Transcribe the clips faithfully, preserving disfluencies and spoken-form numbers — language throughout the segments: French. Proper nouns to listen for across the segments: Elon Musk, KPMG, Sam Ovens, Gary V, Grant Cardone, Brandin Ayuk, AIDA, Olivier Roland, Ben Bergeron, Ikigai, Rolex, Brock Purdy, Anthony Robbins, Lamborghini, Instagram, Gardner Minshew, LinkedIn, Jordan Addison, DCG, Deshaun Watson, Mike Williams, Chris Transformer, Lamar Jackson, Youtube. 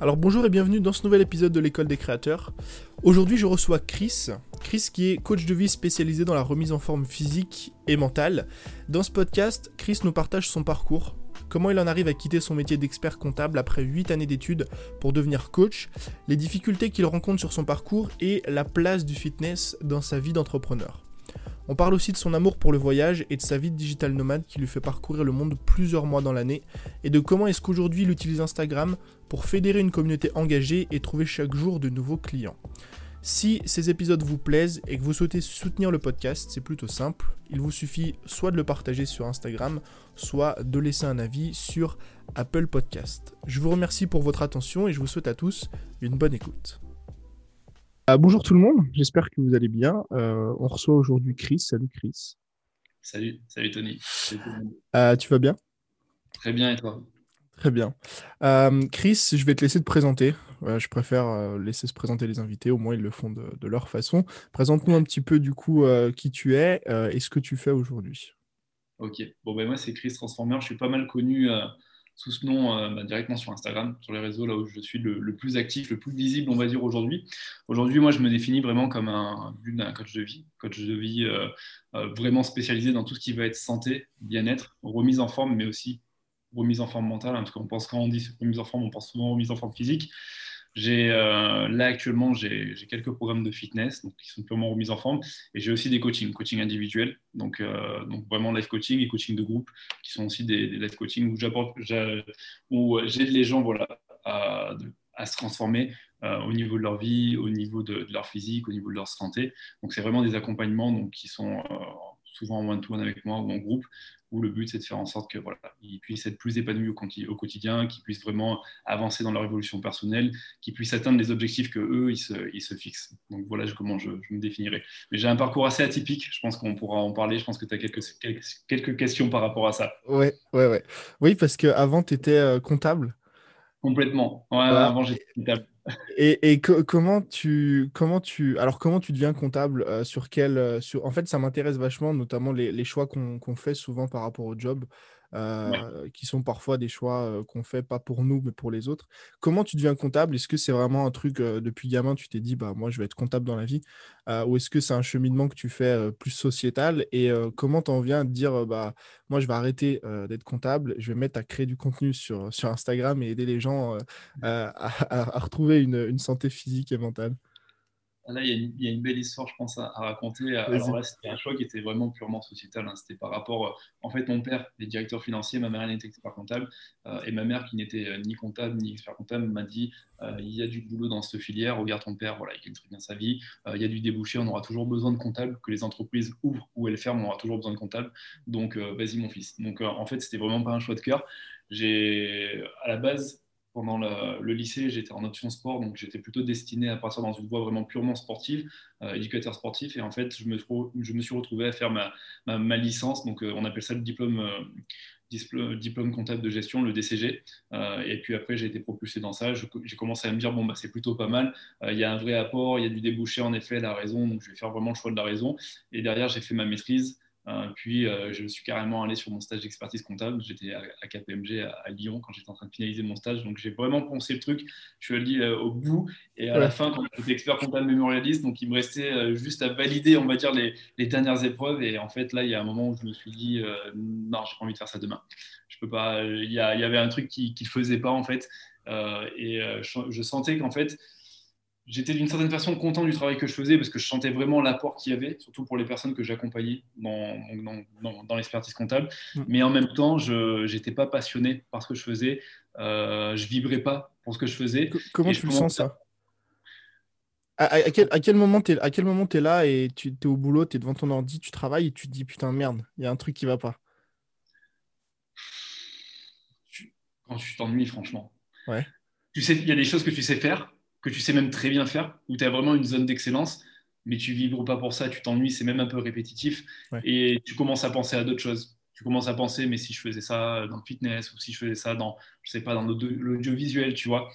Alors bonjour et bienvenue dans ce nouvel épisode de l'école des créateurs. Aujourd'hui je reçois Chris, Chris qui est coach de vie spécialisé dans la remise en forme physique et mentale. Dans ce podcast, Chris nous partage son parcours, comment il en arrive à quitter son métier d'expert comptable après huit années d'études pour devenir coach, les difficultés qu'il rencontre sur son parcours et la place du fitness dans sa vie d'entrepreneur. On parle aussi de son amour pour le voyage et de sa vie de digital nomade qui lui fait parcourir le monde plusieurs mois dans l'année et de comment est-ce qu'aujourd'hui il utilise Instagram pour fédérer une communauté engagée et trouver chaque jour de nouveaux clients. Si ces épisodes vous plaisent et que vous souhaitez soutenir le podcast, c'est plutôt simple. Il vous suffit soit de le partager sur Instagram, soit de laisser un avis sur Apple Podcast. Je vous remercie pour votre attention et je vous souhaite à tous une bonne écoute. Ah, bonjour tout le monde, j'espère que vous allez bien. Euh, on reçoit aujourd'hui Chris. Salut Chris. Salut, salut Tony. Salut tout le monde. Euh, tu vas bien ? Très bien et toi ? Très bien. Euh, Chris, je vais te laisser te présenter. Euh, je préfère laisser se présenter les invités, au moins ils le font de, de leur façon. Présente-nous un petit peu du coup euh, qui tu es euh, et ce que tu fais aujourd'hui. Ok, bon ben moi c'est Chris Transformer, je suis pas mal connu euh, sous ce nom euh, bah, directement sur Instagram, sur les réseaux là où je suis le, le plus actif, le plus visible on va dire aujourd'hui. Aujourd'hui moi je me définis vraiment comme un, un coach de vie, coach de vie euh, euh, vraiment spécialisé dans tout ce qui va être santé, bien-être, remise en forme mais aussi remise en forme mentale, hein, parce qu'on pense quand on dit remise en forme, on pense souvent remise en forme physique. J'ai, euh, là actuellement j'ai, j'ai quelques programmes de fitness donc, qui sont purement remis en forme et j'ai aussi des coachings, coaching individuel donc, euh, donc vraiment live coaching et coaching de groupe qui sont aussi des, des live coaching où, j'apporte, j'a, où j'aide les gens voilà, à, à se transformer euh, au niveau de leur vie, au niveau de, de leur physique, au niveau de leur santé, donc c'est vraiment des accompagnements donc, qui sont euh, souvent en one-to-one avec moi ou en groupe, où le but c'est de faire en sorte qu'ils voilà, puissent être plus épanouis au quotidien, qu'ils puissent vraiment avancer dans leur évolution personnelle, qu'ils puissent atteindre les objectifs qu'eux, ils se, ils se fixent. Donc voilà comment je, je me définirais. Mais j'ai un parcours assez atypique, je pense qu'on pourra en parler, je pense que tu as quelques, quelques, quelques questions par rapport à ça. Ouais, ouais, ouais. Oui, parce qu'avant tu étais comptable. Complètement, ouais, ouais. Avant j'étais comptable. Et, et co- comment tu comment tu alors comment tu deviens comptable euh, sur quel euh, sur en fait ça m'intéresse vachement notamment les, les choix qu'on, qu'on fait souvent par rapport au job euh, ouais. qui sont parfois des choix euh, qu'on fait pas pour nous mais pour les autres. Comment tu deviens comptable ? Est-ce que c'est vraiment un truc euh, depuis gamin tu t'es dit bah moi je vais être comptable dans la vie euh, ou est-ce que c'est un cheminement que tu fais euh, plus sociétal et euh, comment t'en viens de dire euh, bah moi je vais arrêter euh, d'être comptable, je vais mettre à créer du contenu sur sur Instagram et aider les gens euh, euh, à, à, à retrouver Une, une santé physique et mentale. Là, il y a une, il y a une belle histoire, je pense, à, à raconter. Alors là, c'était un choix qui était vraiment purement sociétal. Hein. C'était par rapport... En fait, mon père est directeur financier, ma mère elle n'était pas comptable. Euh, et ma mère, qui n'était ni comptable, ni expert comptable, m'a dit euh, « Il y a du boulot dans cette filière. Regarde ton père, voilà, il gagne très bien sa vie. Euh, il y a du débouché. On aura toujours besoin de comptables. Que les entreprises ouvrent ou elles ferment, on aura toujours besoin de comptables. Donc, euh, vas-y, mon fils. » Donc, euh, en fait, c'était vraiment pas un choix de cœur. J'ai... À la base... Pendant le, le lycée, j'étais en option sport, donc j'étais plutôt destiné à partir dans une voie vraiment purement sportive, euh, éducateur sportif. Et en fait, je me, trou- je me suis retrouvé à faire ma, ma, ma licence. Donc, euh, on appelle ça le diplôme, euh, displ- diplôme comptable de gestion, le D C G. Euh, et puis après, j'ai été propulsé dans ça. Je, j'ai commencé à me dire, bon, bah, c'est plutôt pas mal. Il euh, y a un vrai apport, il y a du débouché, en effet, la raison. Donc, je vais faire vraiment le choix de la raison. Et derrière, j'ai fait ma maîtrise. Puis, euh, je suis carrément allé sur mon stage d'expertise comptable. J'étais à, à K P M G à, à Lyon quand j'étais en train de finaliser mon stage. Donc, j'ai vraiment pensé le truc. Je suis allé euh, au bout. Et à ouais. la fin, quand j'étais expert comptable mémorialiste, donc il me restait euh, juste à valider, on va dire, les, les dernières épreuves. Et en fait, là, il y a un moment où je me suis dit euh, « Non, j'ai pas envie de faire ça demain. Je peux pas. » Il y, y avait un truc qui ne le faisait pas, en fait. Euh, et euh, je, je sentais qu'en fait, j'étais d'une certaine façon content du travail que je faisais parce que je sentais vraiment l'apport qu'il y avait, surtout pour les personnes que j'accompagnais dans, dans, dans, dans l'expertise comptable. Mais en même temps, je n'étais pas passionné par ce que je faisais. Euh, je ne vibrais pas pour ce que je faisais. Comment tu le sens, ça ? à, à, quel, à quel moment tu es là et tu es au boulot, tu es devant ton ordi, tu travailles et tu te dis « Putain, merde, il y a un truc qui ne va pas ». Quand tu t'ennuies, franchement. Ouais. Tu sais, il y a des choses que tu sais faire, que tu sais même très bien faire, où tu as vraiment une zone d'excellence, mais tu vibres pas pour ça, tu t'ennuies, c'est même un peu répétitif, ouais. Et tu commences à penser à d'autres choses. Tu commences à penser, mais si je faisais ça dans le fitness, ou si je faisais ça dans, je sais pas, dans l'audiovisuel, tu vois.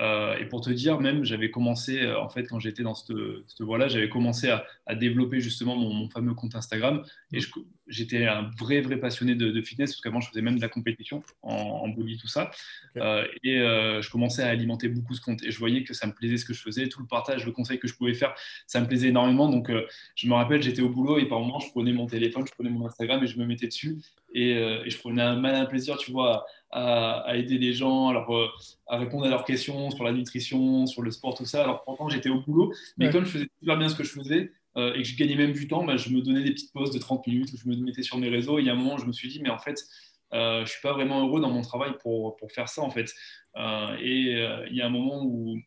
Euh, et pour te dire, même, j'avais commencé, euh, en fait, quand j'étais dans cette, cette voie-là, j'avais commencé à, à développer justement mon, mon fameux compte Instagram. Et je, j'étais un vrai, vrai passionné de, de fitness, parce qu'avant, je faisais même de la compétition en, en body, tout ça. Okay. Euh, et euh, je commençais à alimenter beaucoup ce compte. Et je voyais que ça me plaisait ce que je faisais, tout le partage, le conseil que je pouvais faire, ça me plaisait énormément. Donc, euh, je me rappelle, j'étais au boulot et par moments, je prenais mon téléphone, je prenais mon Instagram et je me mettais dessus. Et, euh, et je prenais un malin plaisir, tu vois, à, à aider les gens, à, leur, euh, à répondre à leurs questions sur la nutrition, sur le sport, tout ça. Alors pourtant j'étais au boulot, mais ouais. Comme je faisais super bien ce que je faisais euh, et que je gagnais même du temps, bah, je me donnais des petites pauses de trente minutes où je me mettais sur mes réseaux. Et à un moment, je me suis dit, mais en fait, euh, je suis pas vraiment heureux dans mon travail pour, pour faire ça, en fait. Euh, et il euh, y a un moment où,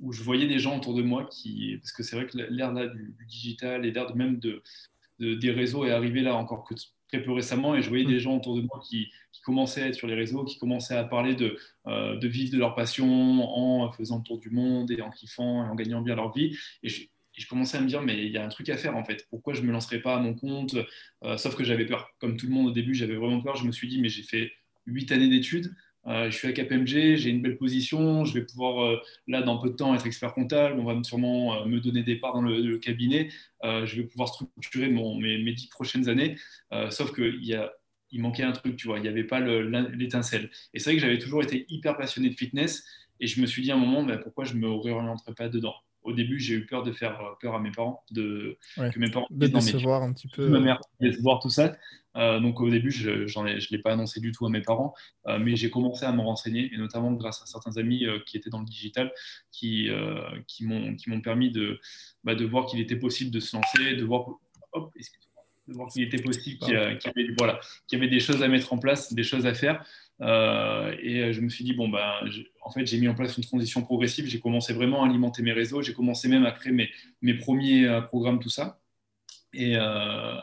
où je voyais des gens autour de moi qui, parce que c'est vrai que l'ère là, du, du digital et l'ère même de, de, des réseaux est arrivée là encore que très peu récemment, et je voyais des gens autour de moi qui, qui commençaient à être sur les réseaux, qui commençaient à parler de, euh, de vivre de leur passion en faisant le tour du monde et en kiffant et en gagnant bien leur vie. Et je, et je commençais à me dire, mais il y a un truc à faire en fait. Pourquoi je ne me lancerais pas à mon compte euh, Sauf que j'avais peur. Comme tout le monde au début, j'avais vraiment peur. Je me suis dit, mais j'ai fait huit années d'études. Euh, je suis à K P M G, j'ai une belle position, je vais pouvoir euh, là dans peu de temps être expert comptable, on va sûrement euh, me donner des parts dans le, le cabinet, euh, je vais pouvoir structurer mon, mes, mes dix prochaines années, euh, sauf qu'il y a, il manquait un truc, tu vois, il n'y avait pas le, l'étincelle. Et c'est vrai que j'avais toujours été hyper passionné de fitness et je me suis dit à un moment, bah, pourquoi je ne me réorienterais pas dedans. Au début, j'ai eu peur de faire peur à mes parents, de ouais, que mes parents de décevoir un petit peu, ma mère de décevoir tout ça. Euh, donc au début, je j'en ai, je l'ai pas annoncé du tout à mes parents, euh, mais j'ai commencé à me renseigner, et notamment grâce à certains amis euh, qui étaient dans le digital, qui euh, qui m'ont qui m'ont permis de bah, de voir qu'il était possible de se lancer, de voir hop, excusez-moi, de voir qu'il était possible qu'il y, a, qu'il y avait voilà, qu'il y avait des choses à mettre en place, des choses à faire. Euh, et je me suis dit bon ben en fait j'ai mis en place une transition progressive, j'ai commencé vraiment à alimenter mes réseaux, j'ai commencé même à créer mes, mes premiers euh, programmes, tout ça, et euh,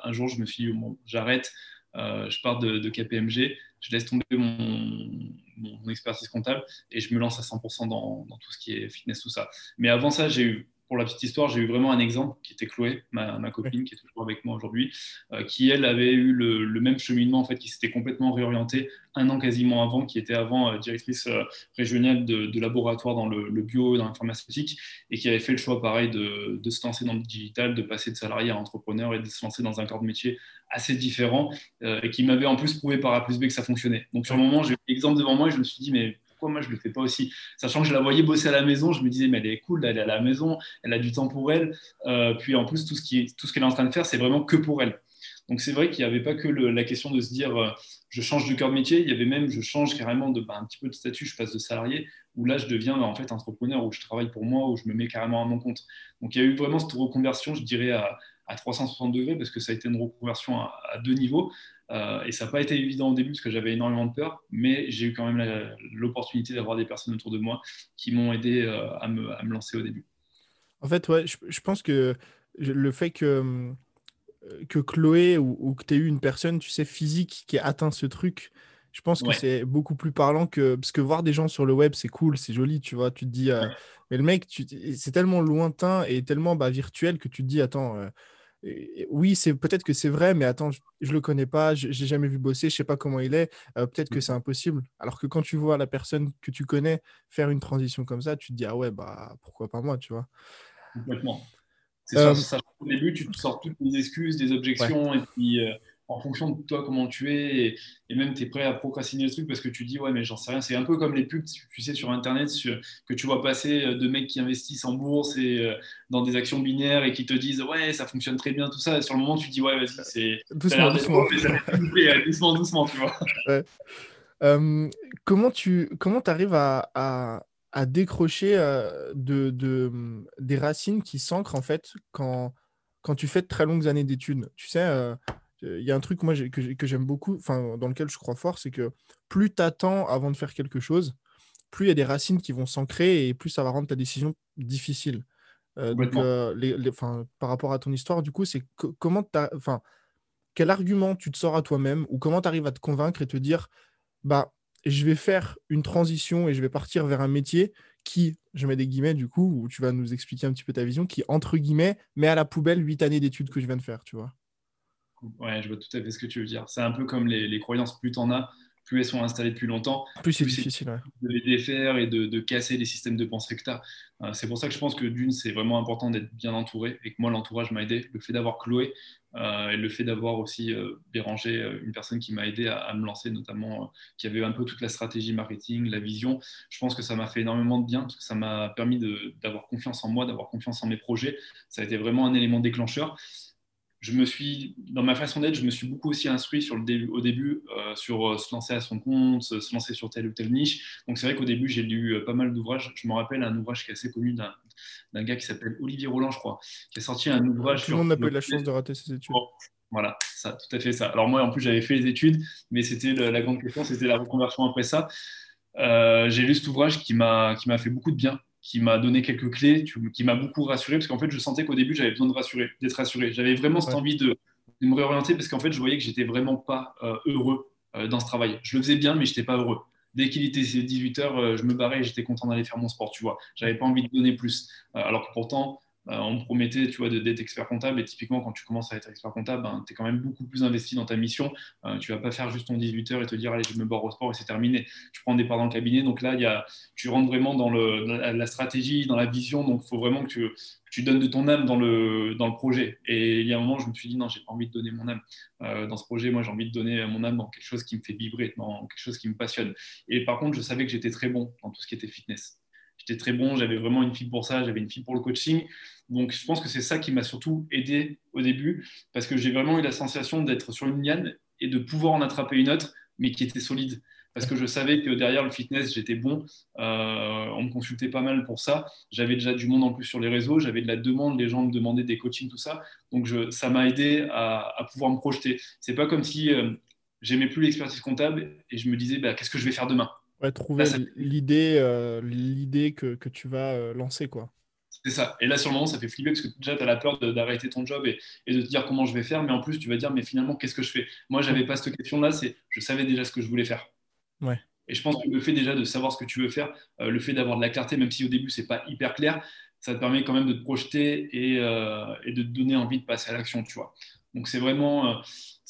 un jour je me suis dit bon j'arrête, euh, je pars de, de K P M G, je laisse tomber mon, mon expertise comptable et je me lance à cent pour cent dans, dans tout ce qui est fitness, tout ça. Mais avant ça, j'ai eu, pour la petite histoire, j'ai eu vraiment un exemple qui était Chloé, ma, ma copine qui est toujours avec moi aujourd'hui, euh, qui elle avait eu le, le même cheminement en fait, qui s'était complètement réorientée un an quasiment avant, qui était avant euh, directrice euh, régionale de, de laboratoire dans le, le bio, dans la pharmaceutique, et qui avait fait le choix pareil de, de se lancer dans le digital, de passer de salarié à entrepreneur et de se lancer dans un corps de métier assez différent, euh, et qui m'avait en plus prouvé par A plus B que ça fonctionnait. Donc sur le moment, j'ai eu l'exemple devant moi et je me suis dit mais pourquoi moi je ne le fais pas aussi, sachant que je la voyais bosser à la maison, je me disais mais elle est cool, elle est à la maison, elle a du temps pour elle, euh, puis en plus tout ce, qui, tout ce qu'elle est en train de faire c'est vraiment que pour elle. Donc c'est vrai qu'il n'y avait pas que le, la question de se dire euh, je change de cœur de métier, il y avait même je change carrément de, bah, un petit peu de statut, je passe de salarié où là je deviens bah, en fait entrepreneur, où je travaille pour moi, où je me mets carrément à mon compte. Donc il y a eu vraiment cette reconversion, je dirais à, à trois cent soixante degrés, parce que ça a été une reconversion à, à deux niveaux. Euh, et ça n'a pas été évident au début parce que j'avais énormément de peur, mais j'ai eu quand même la, l'opportunité d'avoir des personnes autour de moi qui m'ont aidé euh, à, me, à me lancer au début. En fait, ouais, je, je pense que le fait que, que Chloé ou, ou que tu aies eu une personne, tu sais, physique qui a atteint ce truc, je pense que ouais, c'est beaucoup plus parlant que… Parce que voir des gens sur le web, c'est cool, c'est joli, tu vois, tu te dis… Euh, ouais. Mais le mec, tu, c'est tellement lointain et tellement bah, virtuel que tu te dis « attends… Euh, oui, c'est peut-être que c'est vrai, mais attends, je, je le connais pas, je, j'ai jamais vu bosser, je sais pas comment il est, euh, peut-être que c'est impossible. Alors que quand tu vois la personne que tu connais faire une transition comme ça, tu te dis ah ouais bah pourquoi pas moi, tu vois. Complètement. C'est euh... ça, ça. Au début, tu te sors toutes les excuses, des objections, ouais, et puis euh, en fonction de toi comment tu es, et, et même tu es prêt à procrastiner le truc parce que tu dis ouais mais j'en sais rien. C'est un peu comme les pubs, tu sais, sur internet, sur, que tu vois passer de mecs qui investissent en bourse et euh, dans des actions binaires et qui te disent ouais ça fonctionne très bien, tout ça, et sur le moment tu dis ouais vas-y c'est doucement doucement, mais ça fait doucement doucement, tu vois. Ouais. euh, comment tu comment t'arrives à, à, à décrocher euh, de, de des racines qui s'ancrent en fait quand quand tu fais de très longues années d'études, tu sais. euh, Il y a un truc moi, que j'aime beaucoup, enfin, dans lequel je crois fort, c'est que plus tu attends avant de faire quelque chose, plus il y a des racines qui vont s'ancrer et plus ça va rendre ta décision difficile. Euh, donc, euh, les, les, par rapport à ton histoire, du coup, c'est que, comment t'as, quel argument tu te sors à toi-même ou comment tu arrives à te convaincre et te dire bah, je vais faire une transition et je vais partir vers un métier qui, je mets des guillemets du coup, où tu vas nous expliquer un petit peu ta vision, qui, entre guillemets, met à la poubelle huit années d'études que je viens de faire, tu vois. Ouais, je vois tout à fait ce que tu veux dire. C'est un peu comme les, les croyances, plus t'en as, plus elles sont installées depuis longtemps, plus c'est difficile, ouais, de les défaire et de, de casser les systèmes de pensée que tu as. Euh, c'est pour ça que je pense que d'une, c'est vraiment important d'être bien entouré et que moi, l'entourage m'a aidé. Le fait d'avoir Chloé euh, et le fait d'avoir aussi euh, Béranger, euh, une personne qui m'a aidé à, à me lancer, notamment, euh, qui avait un peu toute la stratégie marketing, la vision. Je pense que ça m'a fait énormément de bien parce que ça m'a permis de, d'avoir confiance en moi, d'avoir confiance en mes projets. Ça a été vraiment un élément déclencheur. Je me suis, dans ma façon d'être, je me suis beaucoup aussi instruit sur le début, au début euh, sur euh, se lancer à son compte, se, se lancer sur telle ou telle niche. Donc, c'est vrai qu'au début, j'ai lu euh, pas mal d'ouvrages. Je me rappelle un ouvrage qui est assez connu d'un, d'un gars qui s'appelle Olivier Roland, je crois, qui a sorti un ouvrage. Tout le monde n'a pas eu la chance de rater ses études. Oh, voilà, ça, tout à fait ça. Alors, moi, en plus, j'avais fait les études, mais c'était le, la grande question, c'était la reconversion après ça. Euh, j'ai lu cet ouvrage qui m'a, qui m'a fait beaucoup de bien, qui m'a donné quelques clés, qui m'a beaucoup rassuré, parce qu'en fait, je sentais qu'au début, j'avais besoin de rassurer, d'être rassuré. J'avais vraiment, ouais, cette envie de, de me réorienter, parce qu'en fait, je voyais que je n'étais vraiment pas euh, heureux euh, dans ce travail. Je le faisais bien, mais je n'étais pas heureux. Dès qu'il était dix-huit heures, euh, je me barrais et j'étais content d'aller faire mon sport, tu vois. Je n'avais pas envie de donner plus. Euh, alors que pourtant, euh, on me promettait, tu vois, de, d'être expert comptable. Et typiquement, quand tu commences à être expert comptable, ben, tu es quand même beaucoup plus investi dans ta mission. Euh, tu ne vas pas faire juste ton dix-huit heures et te dire « Allez, je me barre au sport et c'est terminé ». Tu prends des parts dans le cabinet. Donc là, y a, tu rentres vraiment dans, le, dans la stratégie, dans la vision. Donc, il faut vraiment que tu, que tu donnes de ton âme dans le, dans le projet. Et il y a un moment, je me suis dit « Non, je n'ai pas envie de donner mon âme. Euh, dans ce projet, moi, j'ai envie de donner mon âme dans quelque chose qui me fait vibrer, dans quelque chose qui me passionne. » Et par contre, je savais que j'étais très bon dans tout ce qui était fitness. J'étais très bon, j'avais vraiment une fibre pour ça, j'avais une fibre pour le coaching. Donc, je pense que c'est ça qui m'a surtout aidé au début, parce que j'ai vraiment eu la sensation d'être sur une liane et de pouvoir en attraper une autre, mais qui était solide. Parce que je savais que derrière le fitness, j'étais bon. Euh, on me consultait pas mal pour ça. J'avais déjà du monde en plus sur les réseaux. J'avais de la demande. Les gens me demandaient des coachings, tout ça. Donc, je, ça m'a aidé à, à pouvoir me projeter. C'est pas comme si euh, j'aimais plus l'expertise comptable et je me disais bah, « Qu'est-ce que je vais faire demain ?» Ouais, trouver là, ça... l'idée, euh, l'idée que, que tu vas euh, lancer, quoi. C'est ça. Et là, sur le moment, ça fait flipper parce que déjà, tu as la peur de, d'arrêter ton job et, et de te dire comment je vais faire. Mais en plus, tu vas dire, mais finalement, qu'est-ce que je fais? Moi, je n'avais pas cette question-là. C'est, je savais déjà ce que je voulais faire. Ouais. Et je pense que le fait déjà de savoir ce que tu veux faire, euh, le fait d'avoir de la clarté, même si au début, ce n'est pas hyper clair, ça te permet quand même de te projeter et, euh, et de te donner envie de passer à l'action, tu vois. Donc, c'est vraiment... Euh,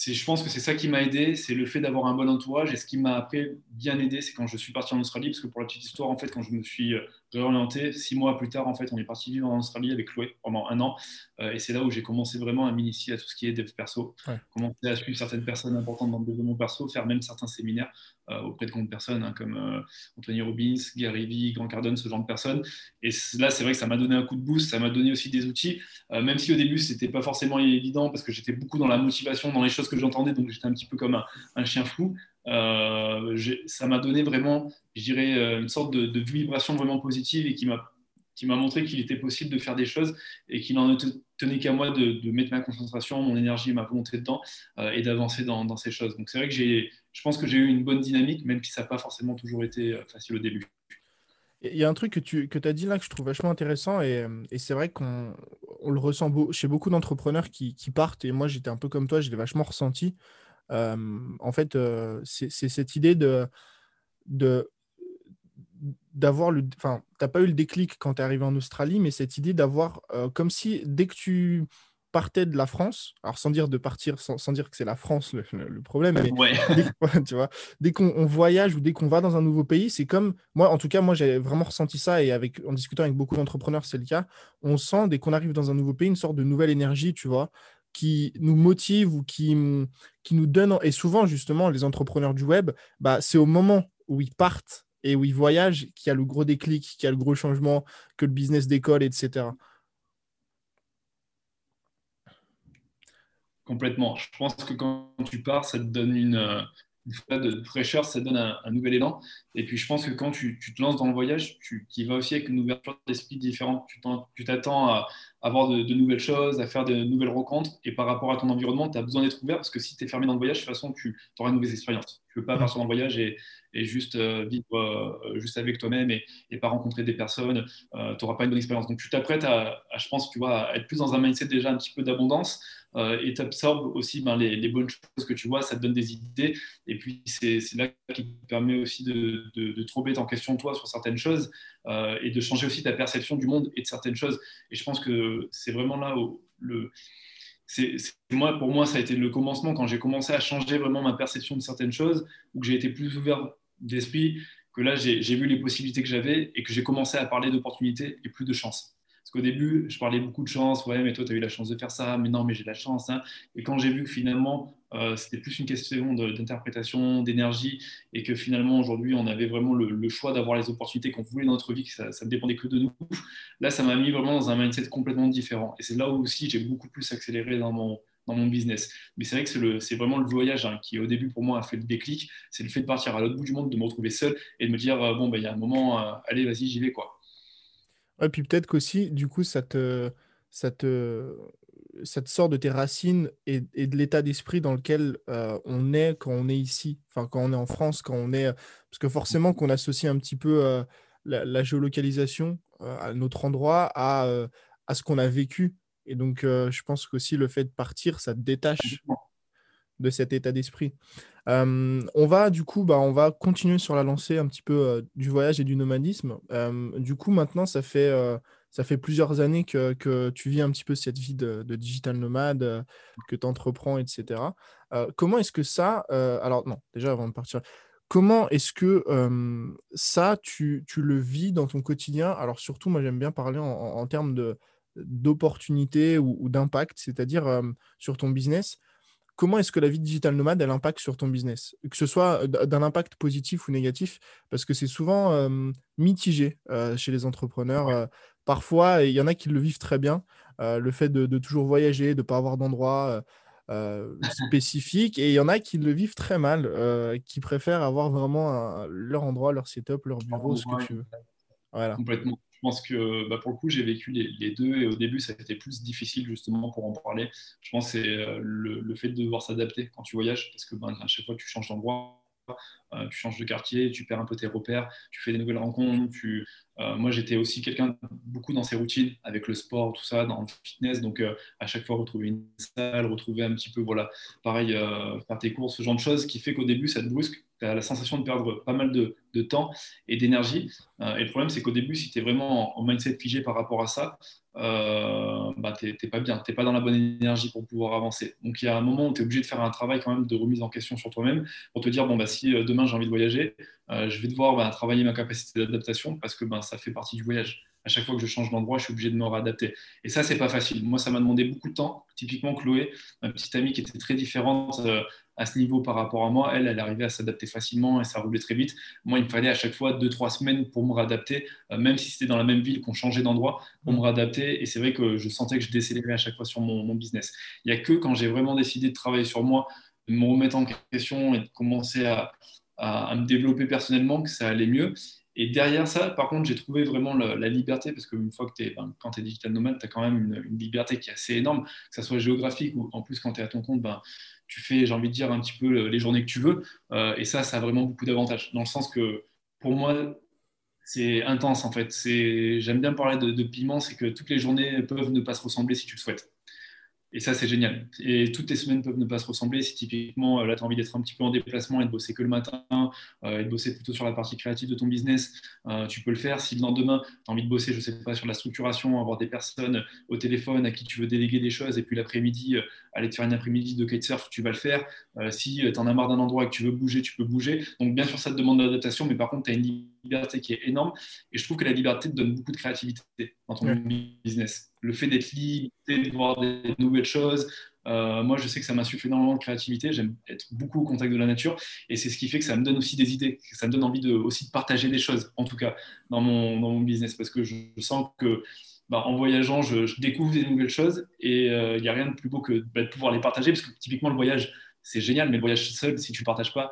C'est, je pense que c'est ça qui m'a aidé, c'est le fait d'avoir un bon entourage. Et ce qui m'a après bien aidé, c'est quand je suis parti en Australie, parce que pour la petite histoire, en fait, quand je me suis réorienté, six mois plus tard, en fait, on est parti vivre en Australie avec Chloé pendant un an. Euh, et c'est là où j'ai commencé vraiment à m'initier à tout ce qui est dev perso, ouais, commencer à suivre certaines personnes importantes dans le développement perso, faire même certains séminaires euh, auprès de grandes personnes hein, comme euh, Anthony Robbins, Gary V, Grant Cardone, ce genre de personnes. Et là, c'est vrai que ça m'a donné un coup de boost, ça m'a donné aussi des outils, euh, même si au début, c'était pas forcément évident parce que j'étais beaucoup dans la motivation, dans les choses que j'entendais, donc j'étais un petit peu comme un, un chien fou. Euh, j'ai, ça m'a donné vraiment, je dirais, une sorte de, de vibration vraiment positive et qui m'a, qui m'a montré qu'il était possible de faire des choses et qu'il n'en tenait qu'à moi de, de mettre ma concentration, mon énergie et ma volonté dedans euh, et d'avancer dans, dans ces choses. Donc c'est vrai que j'ai, je pense que j'ai eu une bonne dynamique, même si ça n'a pas forcément toujours été facile au début. Il y a un truc que tu que as dit là que je trouve vachement intéressant et, et c'est vrai qu'on on le ressent beau, chez beaucoup d'entrepreneurs qui, qui partent et moi j'étais un peu comme toi, je l'ai vachement ressenti. Euh, en fait, euh, c'est, c'est cette idée de, de, d'avoir le… Enfin, tu n'as pas eu le déclic quand tu es arrivé en Australie, mais cette idée d'avoir… Euh, comme si dès que tu… partait de la France, alors sans dire de partir, sans, sans dire que c'est la France le, le, le problème, mais ouais. dès, tu vois, dès qu'on on voyage ou dès qu'on va dans un nouveau pays, c'est comme, moi en tout cas, moi j'ai vraiment ressenti ça et avec, en discutant avec beaucoup d'entrepreneurs, c'est le cas, on sent dès qu'on arrive dans un nouveau pays une sorte de nouvelle énergie, tu vois, qui nous motive ou qui, qui nous donne, et souvent justement les entrepreneurs du web, bah, c'est au moment où ils partent et où ils voyagent qu'il y a le gros déclic, qu'il y a le gros changement, que le business décolle, et cetera. Complètement. Je pense que quand tu pars, ça te donne une, une fois de fraîcheur, ça te donne un, un nouvel élan. Et puis, je pense que quand tu, tu te lances dans le voyage, tu y vas aussi avec une ouverture d'esprit différente. Tu, tu t'attends à, à avoir de, de nouvelles choses, à faire de nouvelles rencontres. Et par rapport à ton environnement, tu as besoin d'être ouvert parce que si tu es fermé dans le voyage, de toute façon, tu auras de nouvelles expériences. Tu ne peux pas partir dans le voyage et, et juste euh, vivre euh, juste avec toi-même et, et pas rencontrer des personnes. Euh, tu n'auras pas une bonne expérience. Donc, tu t'apprêtes à, à, je pense, tu vois, à être plus dans un mindset déjà un petit peu d'abondance. Euh, et tu absorbes aussi ben, les, les bonnes choses que tu vois, ça te donne des idées et puis c'est, c'est là qui te permet aussi de, de, de te remettre en question toi sur certaines choses euh, et de changer aussi ta perception du monde et de certaines choses et je pense que c'est vraiment là où le, c'est, c'est, moi, pour moi, ça a été le commencement quand j'ai commencé à changer vraiment ma perception de certaines choses, ou que j'ai été plus ouvert d'esprit, que là, j'ai, j'ai vu les possibilités que j'avais et que j'ai commencé à parler d'opportunités et plus de chance. Parce qu'au début, je parlais beaucoup de chance. Ouais, mais toi, tu as eu la chance de faire ça. Mais non, mais j'ai de la chance. Hein. Et quand j'ai vu que finalement, euh, c'était plus une question de, d'interprétation, d'énergie, et que finalement, aujourd'hui, on avait vraiment le, le choix d'avoir les opportunités qu'on voulait dans notre vie, que ça ne dépendait que de nous, là, ça m'a mis vraiment dans un mindset complètement différent. Et c'est là où aussi, j'ai beaucoup plus accéléré dans mon, dans mon business. Mais c'est vrai que c'est, le, c'est vraiment le voyage hein, qui, au début, pour moi, a fait le déclic. C'est le fait de partir à l'autre bout du monde, de me retrouver seul et de me dire, euh, bon, ben, y a un moment, euh, allez, vas-y, j'y vais, quoi. Ouais, puis peut-être qu'aussi, du coup, ça te, ça te, ça te sort de tes racines et, et de l'état d'esprit dans lequel euh, on est quand on est ici, enfin quand on est en France, quand on est... Parce que forcément qu'on associe un petit peu euh, la, la géolocalisation euh, à notre endroit, à, euh, à ce qu'on a vécu. Et donc, euh, je pense qu'aussi le fait de partir, ça te détache de cet état d'esprit. Euh, on va du coup, bah, on va continuer sur la lancée un petit peu euh, du voyage et du nomadisme. Euh, du coup, maintenant, ça fait, euh, ça fait plusieurs années que, que tu vis un petit peu cette vie de, de digital nomade, euh, que tu entreprends, et cetera. Euh, comment est-ce que ça... Euh, alors non, déjà avant de partir, comment est-ce que euh, ça, tu, tu le vis dans ton quotidien? Alors surtout, moi, j'aime bien parler en, en, en termes de, d'opportunités ou, ou d'impact, c'est-à-dire euh, sur ton business. Comment est-ce que la vie digital nomade, elle impacte sur ton business? Que ce soit d'un impact positif ou négatif, parce que c'est souvent euh, mitigé euh, chez les entrepreneurs. Euh, parfois, il y en a qui le vivent très bien, euh, le fait de, de toujours voyager, de ne pas avoir d'endroit euh, spécifique. Et il y en a qui le vivent très mal, euh, qui préfèrent avoir vraiment un, leur endroit, leur setup, leur bureau, ce que tu veux. Voilà. Complètement. Je pense que bah pour le coup, j'ai vécu les, les deux et au début, ça a été plus difficile justement pour en parler. Je pense que c'est le, le fait de devoir s'adapter quand tu voyages parce que bah, à chaque fois, tu changes d'endroit, euh, tu changes de quartier, tu perds un peu tes repères, tu fais des nouvelles rencontres. Tu, euh, moi, j'étais aussi quelqu'un beaucoup dans ses routines avec le sport, tout ça, dans le fitness. Donc, euh, à chaque fois, retrouver une salle, retrouver un petit peu, voilà, pareil, euh, faire tes courses, ce genre de choses qui fait qu'au début, ça te brusque. Tu as la sensation de perdre pas mal de, de temps et d'énergie. Euh, et le problème, c'est qu'au début, si tu es vraiment en, en mindset figé par rapport à ça, euh, bah, tu n'es pas bien, tu n'es pas dans la bonne énergie pour pouvoir avancer. Donc, il y a un moment où tu es obligé de faire un travail quand même de remise en question sur toi-même pour te dire, bon, bah, si euh, demain, j'ai envie de voyager, euh, je vais devoir bah, travailler ma capacité d'adaptation parce que bah, ça fait partie du voyage. À chaque fois que je change d'endroit, je suis obligé de me réadapter. Et ça, ce n'est pas facile. Moi, ça m'a demandé beaucoup de temps. Typiquement, Chloé, ma petite amie qui était très différente euh, à ce niveau par rapport à moi, elle, elle arrivait à s'adapter facilement et ça roulait très vite. Moi, il me fallait à chaque fois deux trois semaines pour me réadapter, euh, même si c'était dans la même ville qu'on changeait d'endroit, pour me réadapter. Et c'est vrai que je sentais que je décélérais à chaque fois sur mon, mon business. Il n'y a que quand j'ai vraiment décidé de travailler sur moi, de me remettre en question et de commencer à, à, à me développer personnellement que ça allait mieux. Et derrière ça, par contre, j'ai trouvé vraiment la, la liberté parce qu'une fois que tu es, ben, quand tu es digital nomade, tu as quand même une, une liberté qui est assez énorme, que ça soit géographique ou en plus quand tu es à ton compte, ben, tu fais, j'ai envie de dire, un petit peu les journées que tu veux. Euh, et ça, ça a vraiment beaucoup d'avantages dans le sens que pour moi, c'est intense en fait. C'est, j'aime bien parler de, de piment, c'est que toutes les journées peuvent ne pas se ressembler si tu le souhaites. Et ça, c'est génial. Et toutes les semaines peuvent ne pas se ressembler. Si typiquement, là, tu as envie d'être un petit peu en déplacement et de bosser que le matin, euh, et de bosser plutôt sur la partie créative de ton business, euh, tu peux le faire. Si le lendemain, tu as envie de bosser, je ne sais pas, sur la structuration, avoir des personnes au téléphone à qui tu veux déléguer des choses, et puis l'après-midi, euh, aller te faire une après-midi de kitesurf, tu vas le faire. Euh, si tu en as marre d'un endroit et que tu veux bouger, tu peux bouger. Donc, bien sûr, ça te demande de l'adaptation, mais par contre, tu as une liberté qui est énorme. Et je trouve que la liberté te donne beaucoup de créativité dans ton ouais. business. Le fait d'être limité, de voir des nouvelles choses. Euh, moi, je sais que ça m'insuffle énormément de créativité. J'aime être beaucoup au contact de la nature. Et c'est ce qui fait que ça me donne aussi des idées. Ça me donne envie de, aussi de partager des choses, en tout cas, dans mon, dans mon business. Parce que je sens que, bah, en voyageant, je, je découvre des nouvelles choses. Et il euh, n'y a rien de plus beau que bah, de pouvoir les partager. Parce que typiquement, le voyage, c'est génial. Mais le voyage seul, si tu ne partages pas,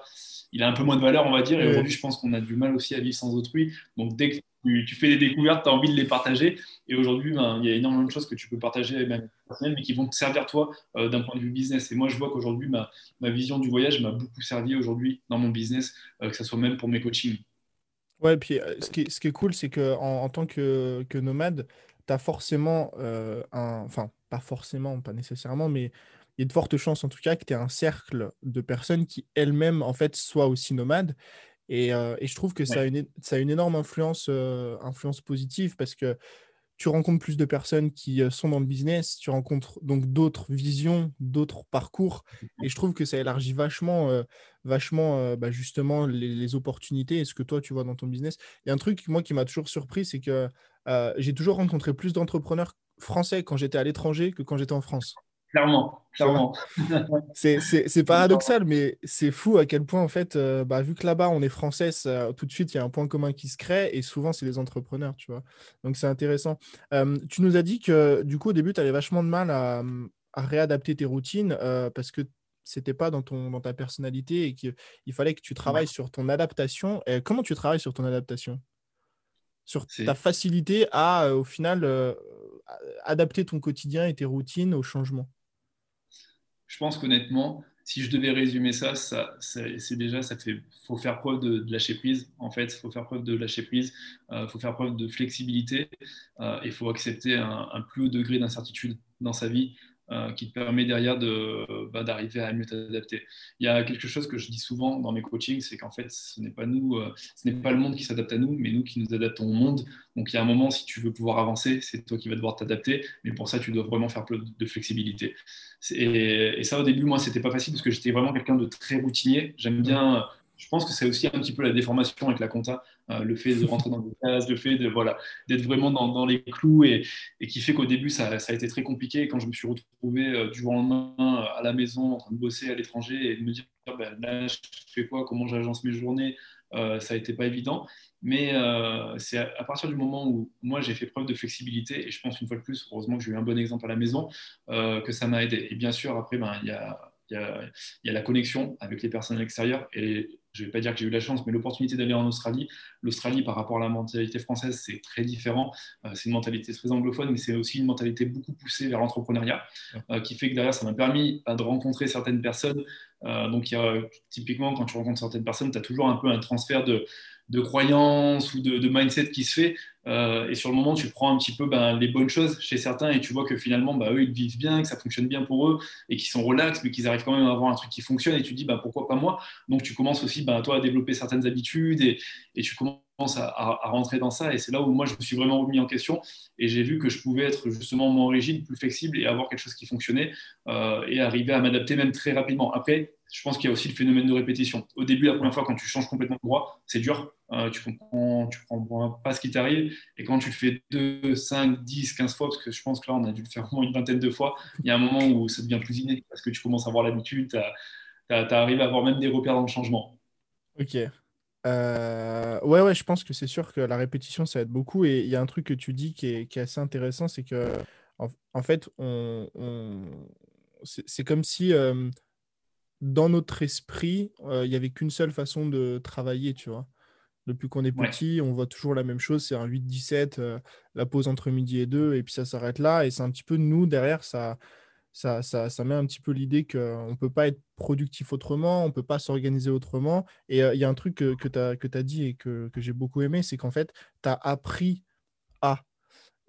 il a un peu moins de valeur, on va dire. Et oui. Aujourd'hui, je pense qu'on a du mal aussi à vivre sans autrui. Donc, dès que tu fais des découvertes, tu as envie de les partager. Et aujourd'hui, ben, il y a énormément de choses que tu peux partager avec ma personne, mais qui vont te servir toi euh, d'un point de vue business. Et moi, je vois qu'aujourd'hui, ma, ma vision du voyage m'a beaucoup servi aujourd'hui dans mon business, euh, que ce soit même pour mes coachings. Ouais, et puis euh, ce, qui, ce qui est cool, c'est qu'en en, en tant que, que nomade, tu as forcément euh, un... Enfin, pas forcément, pas nécessairement, mais il y a de fortes chances en tout cas que tu aies un cercle de personnes qui elles-mêmes, en fait, soient aussi nomades. Et, euh, et je trouve que ouais. ça, a une, ça a une énorme influence, euh, influence positive parce que tu rencontres plus de personnes qui sont dans le business, tu rencontres donc d'autres visions, d'autres parcours, et je trouve que ça élargit vachement, euh, vachement euh, bah justement les, les opportunités et ce que toi tu vois dans ton business. Il y a un truc moi qui m'a toujours surpris, c'est que euh, j'ai toujours rencontré plus d'entrepreneurs français quand j'étais à l'étranger que quand j'étais en France. Clairement, clairement. C'est, c'est, c'est paradoxal, mais c'est fou à quel point, en fait, euh, bah, vu que là-bas, on est français, ça, tout de suite, il y a un point commun qui se crée et souvent, c'est les entrepreneurs, tu vois. Donc, c'est intéressant. Euh, tu nous as dit que, du coup, au début, tu avais vachement de mal à, à réadapter tes routines euh, parce que ce n'était pas dans, ton, dans ta personnalité et qu'il fallait que tu travailles ouais. sur ton adaptation. Et comment tu travailles sur ton adaptation ? Sur c'est... ta facilité à, euh, au final, euh, adapter ton quotidien et tes routines au changement ? Je pense qu'honnêtement, si je devais résumer ça, ça, ça c'est déjà, ça fait, faut faire preuve de, de lâcher prise. En fait, faut faire preuve de lâcher prise, euh, faut faire preuve de flexibilité euh, et faut accepter un, un plus haut degré d'incertitude dans sa vie euh, qui te permet derrière de, bah, d'arriver à mieux t'adapter. Il y a quelque chose que je dis souvent dans mes coachings, c'est qu'en fait, ce n'est pas nous, euh, ce n'est pas le monde qui s'adapte à nous, mais nous qui nous adaptons au monde. Donc, il y a un moment, si tu veux pouvoir avancer, c'est toi qui vas devoir t'adapter, mais pour ça, tu dois vraiment faire preuve de flexibilité. Et, et ça, au début, moi, c'était pas facile parce que j'étais vraiment quelqu'un de très routinier. J'aime bien, je pense que c'est aussi un petit peu la déformation avec la compta, euh, le fait de rentrer dans des cases, le fait de, voilà, d'être vraiment dans, dans les clous et, et qui fait qu'au début, ça, ça a été très compliqué. Et quand je me suis retrouvé euh, du jour au lendemain à la maison, en train de bosser à l'étranger et de me dire, ben, là, je fais quoi, comment j'agence mes journées, euh, ça a été pas évident. Mais euh, c'est à, à partir du moment où moi j'ai fait preuve de flexibilité, et je pense une fois de plus, heureusement que j'ai eu un bon exemple à la maison, euh, que ça m'a aidé. Et bien sûr, après, ben, y a, y a, y a la connexion avec les personnes à l'extérieur. Et je ne vais pas dire que j'ai eu la chance, mais l'opportunité d'aller en Australie, l'Australie par rapport à la mentalité française, c'est très différent. Euh, c'est une mentalité très anglophone, mais c'est aussi une mentalité beaucoup poussée vers l'entrepreneuriat, euh, qui fait que derrière, ça m'a permis ben, de rencontrer certaines personnes. Euh, donc, y a, typiquement, quand tu rencontres certaines personnes, tu as toujours un peu un transfert de... de croyances ou de, de mindset qui se fait euh, et sur le moment tu prends un petit peu ben, les bonnes choses chez certains et tu vois que finalement ben, eux ils vivent bien, que ça fonctionne bien pour eux et qu'ils sont relax mais qu'ils arrivent quand même à avoir un truc qui fonctionne et tu te dis ben, pourquoi pas moi, donc tu commences aussi ben, toi à développer certaines habitudes et, et tu commences à, à, à rentrer dans ça et c'est là où moi je me suis vraiment remis en question et j'ai vu que je pouvais être justement moins rigide, plus flexible et avoir quelque chose qui fonctionnait euh, et arriver à m'adapter même très rapidement. Après je pense qu'il y a aussi le phénomène de répétition. Au début, la première fois, quand tu changes complètement de droit, c'est dur. Euh, tu comprends, tu comprends pas ce qui t'arrive. Et quand tu le fais deux, cinq, dix, quinze fois, parce que je pense que là, on a dû le faire au moins une vingtaine de fois, il y a un moment où ça devient plus inné, parce que tu commences à avoir l'habitude, tu arrives à avoir même des repères dans le changement. Ok. Euh, ouais, ouais, je pense que c'est sûr que la répétition, ça aide beaucoup. Et il y a un truc que tu dis qui est, qui est assez intéressant, c'est que, en, en fait, on, on, c'est, c'est comme si... Euh, dans notre esprit, euh, il n'y avait qu'une seule façon de travailler, tu vois. Depuis qu'on est petit, ouais. on voit toujours la même chose, c'est un huit dix-sept, euh, la pause entre midi et deux, et puis ça s'arrête là. Et c'est un petit peu, nous, derrière, ça, ça, ça, ça met un petit peu l'idée qu'on ne peut pas être productif autrement, on ne peut pas s'organiser autrement. Et il euh, y a un truc que, que tu as que tu as dit et que, que j'ai beaucoup aimé, c'est qu'en fait, tu as appris à...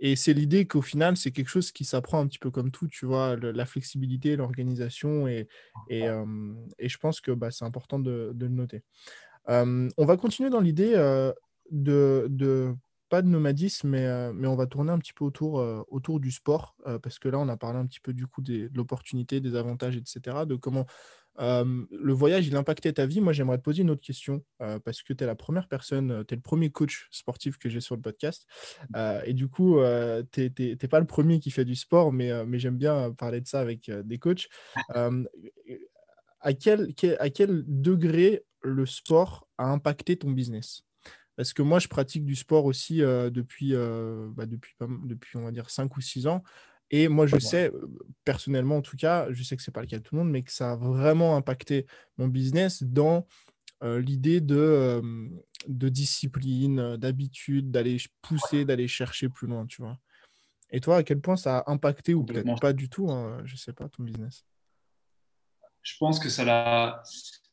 Et c'est l'idée qu'au final, c'est quelque chose qui s'apprend un petit peu comme tout, tu vois, le, la flexibilité, l'organisation. Et, et, euh, et je pense que bah, c'est important de, de le noter. Euh, on va continuer dans l'idée euh, de, de, pas de nomadisme, mais, euh, mais on va tourner un petit peu autour, euh, autour du sport. Euh, parce que là, on a parlé un petit peu du coup des, de l'opportunité, des avantages, et cetera. De comment euh, le voyage, il impactait ta vie. Moi, j'aimerais te poser une autre question euh, parce que tu es la première personne, tu es le premier coach sportif que j'ai sur le podcast. Euh, et du coup, euh, tu n'es pas le premier qui fait du sport, mais, euh, mais j'aime bien parler de ça avec euh, des coachs. Euh, à, quel, quel, à quel degré le sport a impacté ton business ? Parce que moi, je pratique du sport aussi euh, depuis, euh, bah, depuis, depuis, on va dire, cinq ou six ans. Et moi, je sais, personnellement en tout cas, je sais que ce n'est pas le cas de tout le monde, mais que ça a vraiment impacté mon business dans euh, l'idée de, euh, de discipline, d'habitude, d'aller pousser, d'aller chercher plus loin, tu vois. Et toi, à quel point ça a impacté ou peut-être pas du tout, hein, je ne sais pas, ton business ? Je pense que ça l'a...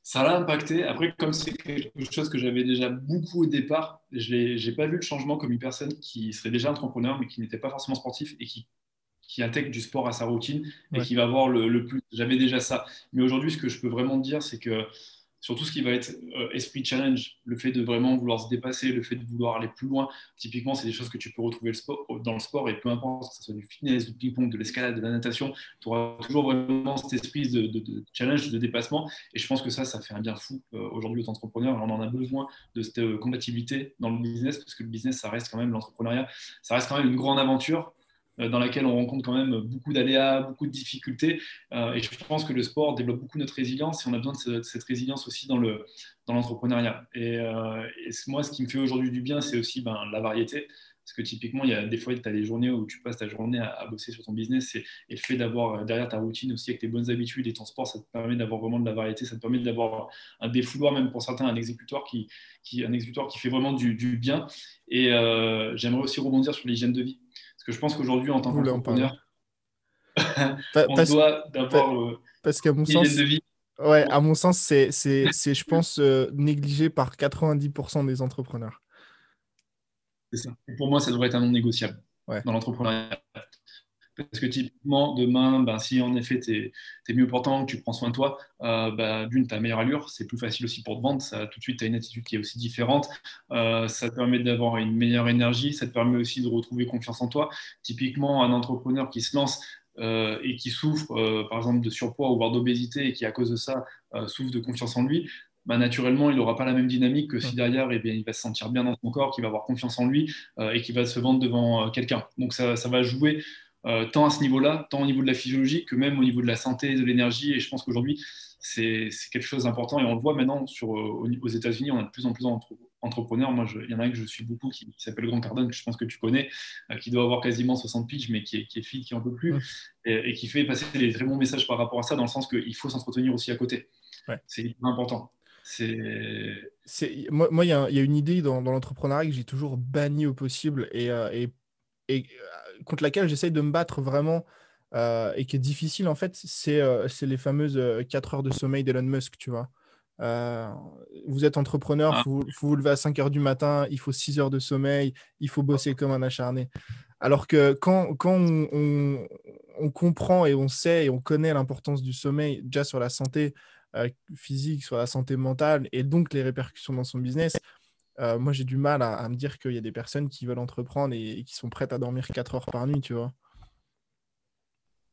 Ça l'a impacté. Après, comme c'est quelque chose que j'avais déjà beaucoup au départ, je n'ai pas vu le changement comme une personne qui serait déjà entrepreneur, mais qui n'était pas forcément sportif et qui, qui intègre du sport à sa routine et ouais. qui va avoir le, le plus. J'avais déjà ça. Mais aujourd'hui, ce que je peux vraiment dire, c'est que sur tout ce qui va être euh, esprit challenge, le fait de vraiment vouloir se dépasser, le fait de vouloir aller plus loin. Typiquement, c'est des choses que tu peux retrouver le sport, dans le sport, et peu importe que ce soit du fitness, du ping-pong, de l'escalade, de la natation, tu auras toujours vraiment cet esprit de, de, de challenge, de dépassement. Et je pense que ça, ça fait un bien fou euh, aujourd'hui aux entrepreneurs. On en a besoin de cette euh, compatibilité dans le business, parce que le business, ça reste quand même l'entrepreneuriat, ça reste quand même une grande aventure dans laquelle on rencontre quand même beaucoup d'aléas, beaucoup de difficultés. Euh, et je pense que le sport développe beaucoup notre résilience, et on a besoin de, ce, de cette résilience aussi dans le, dans l'entrepreneuriat. Et, euh, et moi, ce qui me fait aujourd'hui du bien, c'est aussi ben, la variété. Parce que typiquement, il y a des fois, tu as des journées où tu passes ta journée à, à bosser sur ton business, et, et le fait d'avoir derrière ta routine aussi avec tes bonnes habitudes et ton sport, ça te permet d'avoir vraiment de la variété, ça te permet d'avoir un défouloir, même pour certains, un exécutoire qui, qui, un exécutoire qui fait vraiment du, du bien. Et euh, j'aimerais aussi rebondir sur l'hygiène de vie. Que je pense qu'aujourd'hui, en tant qu'entrepreneur, on doit d'abord parce qu'à mon sens, de vie. Ouais, à mon sens, c'est, c'est, c'est je pense, euh, négligé par quatre-vingt-dix pour cent des entrepreneurs. C'est ça. Et pour moi, ça devrait être un non négociable ouais. dans l'entrepreneuriat. Parce que typiquement, demain, ben, si en effet, tu es mieux portant, que tu prends soin de toi, euh, ben, d'une, tu as meilleure allure, c'est plus facile aussi pour te vendre, ça, tout de suite, tu as une attitude qui est aussi différente, euh, ça te permet d'avoir une meilleure énergie, ça te permet aussi de retrouver confiance en toi. Typiquement, un entrepreneur qui se lance euh, et qui souffre, euh, par exemple, de surpoids ou voire d'obésité, et qui, à cause de ça, euh, souffre de confiance en lui, bah, naturellement, il n'aura pas la même dynamique que si derrière, eh bien, il va se sentir bien dans son corps, qu'il va avoir confiance en lui euh, et qu'il va se vendre devant euh, quelqu'un. Donc, ça, ça va jouer Euh, tant à ce niveau-là, tant au niveau de la physiologie que même au niveau de la santé, de l'énergie. Et je pense qu'aujourd'hui, c'est, c'est quelque chose d'important. Et on le voit maintenant sur, aux États-Unis, on a de plus en plus d'entrepreneurs. Moi, je, il y en a un que je suis beaucoup qui, qui s'appelle Grant Cardone, que je pense que tu connais, euh, qui doit avoir quasiment soixante piges, mais qui est, qui est fit, qui n'en peut plus, ouais. et, et qui fait passer des très bons messages par rapport à ça, dans le sens qu'il faut s'entretenir aussi à côté. Ouais. C'est important. C'est... C'est, moi, moi, y a, y a une idée dans, dans l'entrepreneuriat que j'ai toujours bannie au possible et... Euh, et... et contre laquelle j'essaye de me battre vraiment euh, et qui est difficile en fait, c'est, euh, c'est les fameuses quatre heures de sommeil d'Elon Musk, tu vois. Euh, vous êtes entrepreneur, il ah. faut, faut vous lever à cinq heures du matin, il faut six heures de sommeil, il faut bosser comme un acharné. Alors que quand, quand on, on, on comprend et on sait et on connaît l'importance du sommeil déjà sur la santé euh, physique, sur la santé mentale et donc les répercussions dans son business, Euh, moi, j'ai du mal à, à me dire qu'il y a des personnes qui veulent entreprendre et, et qui sont prêtes à dormir quatre heures par nuit, tu vois.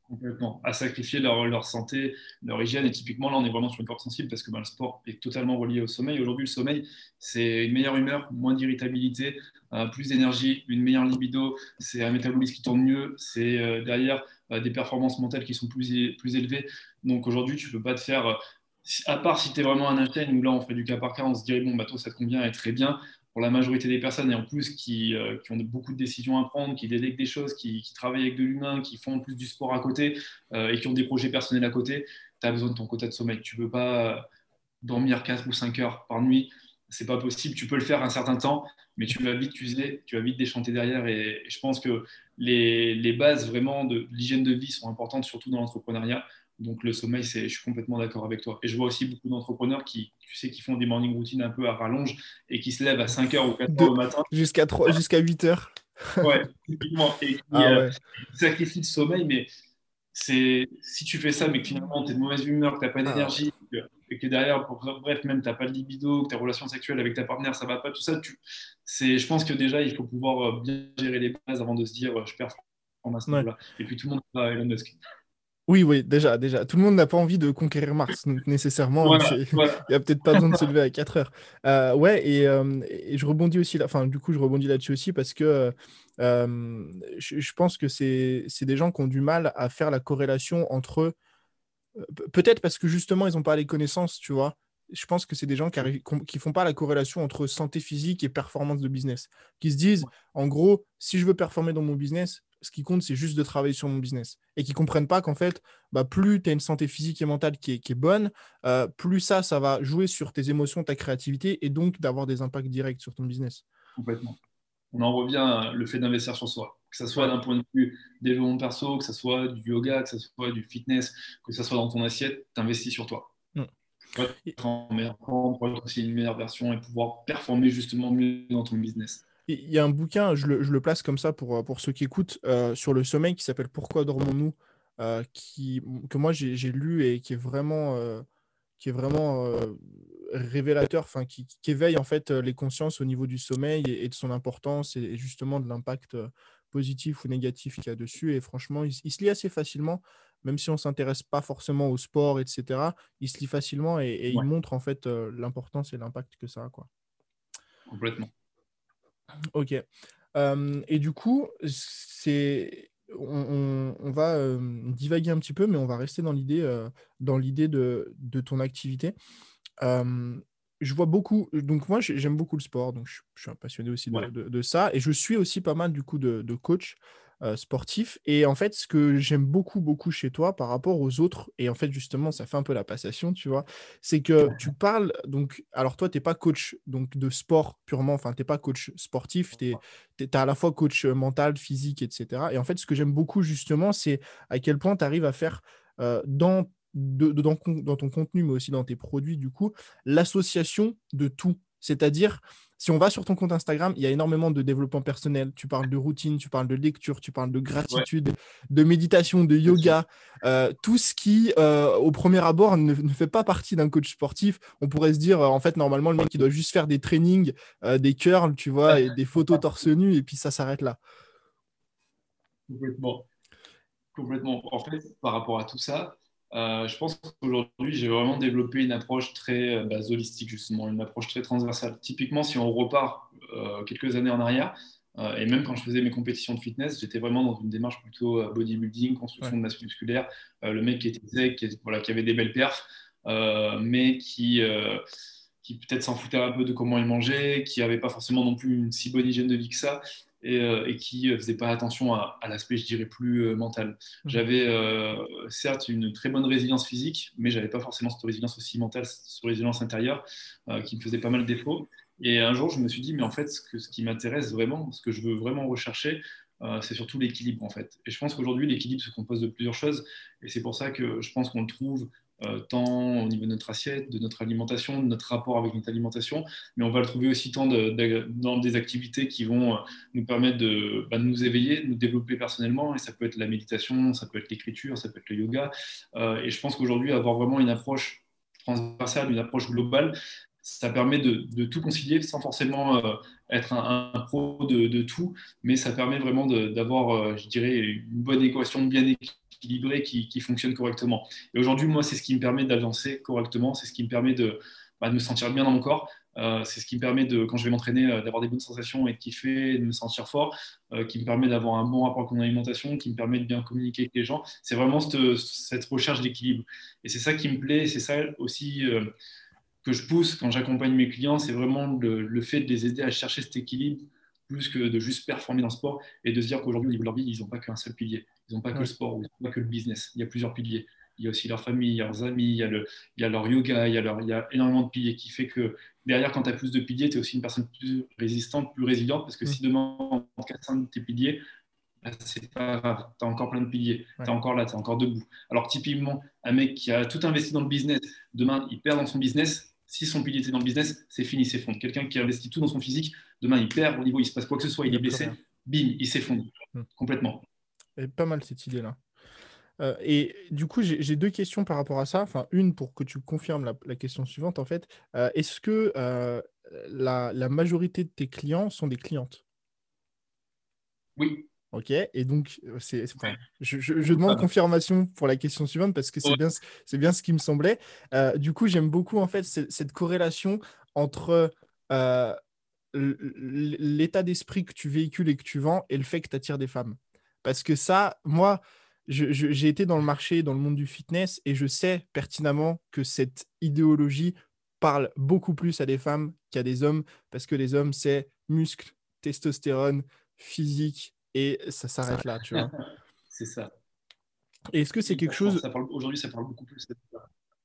Complètement. À sacrifier leur, leur santé, leur hygiène. Et typiquement, là, on est vraiment sur une corde sensible parce que ben, le sport est totalement relié au sommeil. Aujourd'hui, le sommeil, c'est une meilleure humeur, moins d'irritabilité, euh, plus d'énergie, une meilleure libido. C'est un métabolisme qui tourne mieux. C'est euh, derrière euh, des performances mentales qui sont plus, plus élevées. Donc, aujourd'hui, tu ne peux pas te faire... Euh, à part si tu es vraiment un Einstein où là on ferait du cas par cas, on se dirait bon bah toi ça te convient et très bien. Pour la majorité des personnes et en plus qui, euh, qui ont beaucoup de décisions à prendre, qui délèguent des choses, qui, qui travaillent avec de l'humain, qui font en plus du sport à côté euh, et qui ont des projets personnels à côté, tu as besoin de ton quota de sommeil. Tu ne peux pas dormir quatre ou cinq heures par nuit, c'est pas possible. Tu peux le faire un certain temps, mais tu vas vite user, tu vas vite déchanter derrière. Et, et je pense que les, les bases vraiment de l'hygiène de vie sont importantes, surtout dans l'entrepreneuriat. Donc, le sommeil, c'est, je suis complètement d'accord avec toi. Et je vois aussi beaucoup d'entrepreneurs qui, tu sais, qui font des morning routines un peu à rallonge et qui se lèvent à cinq heures ou quatre heures au matin. Jusqu'à, trois, ah. jusqu'à huit heures. Ouais, typiquement. Et qui ah, euh, ouais. sacrifient le sommeil. Mais c'est, si tu fais ça, mais que finalement, tu es de mauvaise humeur, que tu n'as pas d'énergie, ah. que, que derrière, pour, bref, même tu n'as pas de libido, que ta relation sexuelle avec ta partenaire, ça ne va pas, tout ça, tu, c'est, je pense que déjà, il faut pouvoir bien gérer les bases avant de se dire, je perds en instant. Ouais. Et puis, tout le monde va à Elon Musk. Oui, oui, déjà, déjà. Tout le monde n'a pas envie de conquérir Mars, donc nécessairement, voilà, voilà. il n'y a peut-être pas besoin de se lever à quatre heures. Euh, ouais, et, euh, et je rebondis aussi, là, enfin, du coup, je rebondis là-dessus aussi parce que euh, je, je pense que c'est, c'est des gens qui ont du mal à faire la corrélation entre... Peut-être parce que justement, ils n'ont pas les connaissances, tu vois. Je pense que c'est des gens qui ne font pas la corrélation entre santé physique et performance de business, qui se disent, en gros, si je veux performer dans mon business... ce qui compte, c'est juste de travailler sur mon business. Et qu'ils ne comprennent pas qu'en fait, bah, plus tu as une santé physique et mentale qui est, qui est bonne, euh, plus ça, ça va jouer sur tes émotions, ta créativité et donc d'avoir des impacts directs sur ton business. Complètement. On en revient à le fait d'investir sur soi. Que ce soit d'un point de vue développement perso, que ce soit du yoga, que ce soit du fitness, que ce soit dans ton assiette, tu investis sur toi. Mmh. Pour être en meilleur temps, pour être aussi une meilleure version et pouvoir performer justement mieux dans ton business. Il y a un bouquin, je le, je le place comme ça pour, pour ceux qui écoutent, euh, sur le sommeil qui s'appelle « Pourquoi dormons-nous » euh, qui, que moi, j'ai, j'ai lu et qui est vraiment, euh, qui est vraiment euh, révélateur, enfin qui, qui éveille en fait les consciences au niveau du sommeil et, et de son importance et, et justement de l'impact positif ou négatif qu'il y a dessus. Et franchement, il, il se lie assez facilement, même si on ne s'intéresse pas forcément au sport, et cetera. Il se lie facilement et, et ouais. il montre en fait euh, l'importance et l'impact que ça a, quoi. Complètement. Ok. Euh, et du coup, c'est... On, on, on va euh, divaguer un petit peu, mais on va rester dans l'idée, euh, dans l'idée de, de ton activité. Euh, je vois beaucoup, donc moi j'aime beaucoup le sport, donc je, je suis un passionné aussi de, ouais. de, de ça, et je suis aussi pas mal du coup de, de coach euh, sportif. Et en fait, ce que j'aime beaucoup, beaucoup chez toi par rapport aux autres, et en fait justement ça fait un peu la passation, tu vois, c'est que ouais. tu parles, donc alors toi t'es pas coach donc, de sport purement, enfin t'es pas coach sportif, t'es, t'es, t'as à la fois coach mental, physique, et cetera. Et en fait ce que j'aime beaucoup justement, c'est à quel point t'arrives à faire euh, dans De, de, dans, dans ton contenu, mais aussi dans tes produits, du coup, l'association de tout. C'est-à-dire, si on va sur ton compte Instagram, il y a énormément de développement personnel. Tu parles de routine, tu parles de lecture, tu parles de gratitude, ouais. de méditation, de yoga. Euh, tout ce qui, euh, au premier abord, ne, ne fait pas partie d'un coach sportif. On pourrait se dire, euh, en fait, normalement, le mec, il doit juste faire des trainings, euh, des curls, tu vois, et des photos torse nu, et puis ça s'arrête là. Complètement. Complètement. En fait, par rapport à tout ça, Euh, je pense qu'aujourd'hui, j'ai vraiment développé une approche très bah, holistique, justement, une approche très transversale. Typiquement, si on repart euh, quelques années en arrière, euh, et même quand je faisais mes compétitions de fitness, j'étais vraiment dans une démarche plutôt bodybuilding, construction ouais. de masse musculaire, euh, le mec qui était sec, qui, voilà, qui avait des belles perfs, euh, mais qui, euh, qui peut-être s'en foutait un peu de comment il mangeait, qui n'avait pas forcément non plus une si bonne hygiène de vie que ça. Et, euh, et qui ne faisait pas attention à, à l'aspect, je dirais, plus euh, mental. J'avais euh, certes une très bonne résilience physique, mais je n'avais pas forcément cette résilience aussi mentale, cette résilience intérieure euh, qui me faisait pas mal défaut. Et un jour, je me suis dit, mais en fait, ce, que, ce qui m'intéresse vraiment, ce que je veux vraiment rechercher, euh, c'est surtout l'équilibre, en fait. Et je pense qu'aujourd'hui, l'équilibre se compose de plusieurs choses. Et c'est pour ça que je pense qu'on le trouve euh, tant au niveau de notre assiette, de notre alimentation, de notre rapport avec notre alimentation, mais on va le trouver aussi tant de, de, dans des activités qui vont euh, nous permettre de, bah, de nous éveiller, de nous développer personnellement. Et ça peut être la méditation, ça peut être l'écriture, ça peut être le yoga. Euh, et je pense qu'aujourd'hui, avoir vraiment une approche transversale, une approche globale, ça permet de, de tout concilier sans forcément euh, être un, un pro de, de tout, mais ça permet vraiment de, d'avoir, euh, je dirais, une bonne équation bien équilibrée qui, qui fonctionne correctement. Et aujourd'hui, moi, c'est ce qui me permet d'avancer correctement, c'est ce qui me permet de, bah, de me sentir bien dans mon corps, euh, c'est ce qui me permet, de, quand je vais m'entraîner, euh, d'avoir des bonnes sensations et de kiffer, de me sentir fort, euh, qui me permet d'avoir un bon rapport avec mon alimentation, qui me permet de bien communiquer avec les gens. C'est vraiment cette, cette recherche d'équilibre. Et c'est ça qui me plaît, c'est ça aussi... Euh, que je pousse quand j'accompagne mes clients, c'est vraiment le, le fait de les aider à chercher cet équilibre plus que de juste performer dans le sport et de se dire qu'aujourd'hui, au niveau de leur vie, ils n'ont pas qu'un seul pilier. Ils n'ont pas que le sport, ils n'ont pas que le business. Il y a plusieurs piliers. Il y a aussi leur famille, leurs amis, il y a, le, il y a leur yoga, il y a, leur, il y a énormément de piliers qui fait que derrière, quand tu as plus de piliers, tu es aussi une personne plus résistante, plus résiliente parce que mmh. si demain, on casse un de tes piliers, c'est pas grave, tu as encore plein de piliers, ouais. tu es encore là, tu es encore debout. Alors typiquement, un mec qui a tout investi dans le business, demain, il perd dans son business. Si son pilier était dans le business, c'est fini, il s'effondre. Quelqu'un qui investit tout dans son physique, demain, il perd au niveau, il se passe quoi que ce soit, il est blessé, bim, il s'effondre hum. complètement. Et pas mal cette idée-là. Euh, et du coup, j'ai, j'ai deux questions par rapport à ça. Enfin, une pour que tu confirmes la, la question suivante, en fait. Euh, est-ce que euh, la, la majorité de tes clients sont des clientes ? Oui. Ok, et donc, c'est, c'est, ouais. je, je, je demande confirmation pour la question suivante parce que c'est, ouais. bien, c'est bien ce qui me semblait. Euh, du coup, j'aime beaucoup en fait cette, cette corrélation entre euh, l'état d'esprit que tu véhicules et que tu vends et le fait que tu attires des femmes. Parce que ça, moi, je, je, j'ai été dans le marché, dans le monde du fitness et je sais pertinemment que cette idéologie parle beaucoup plus à des femmes qu'à des hommes parce que les hommes, c'est muscles, testostérone, physique, et ça s'arrête là, tu vois. C'est ça. Et est-ce que c'est oui, quelque chose... Ça parle... Aujourd'hui, ça parle beaucoup plus.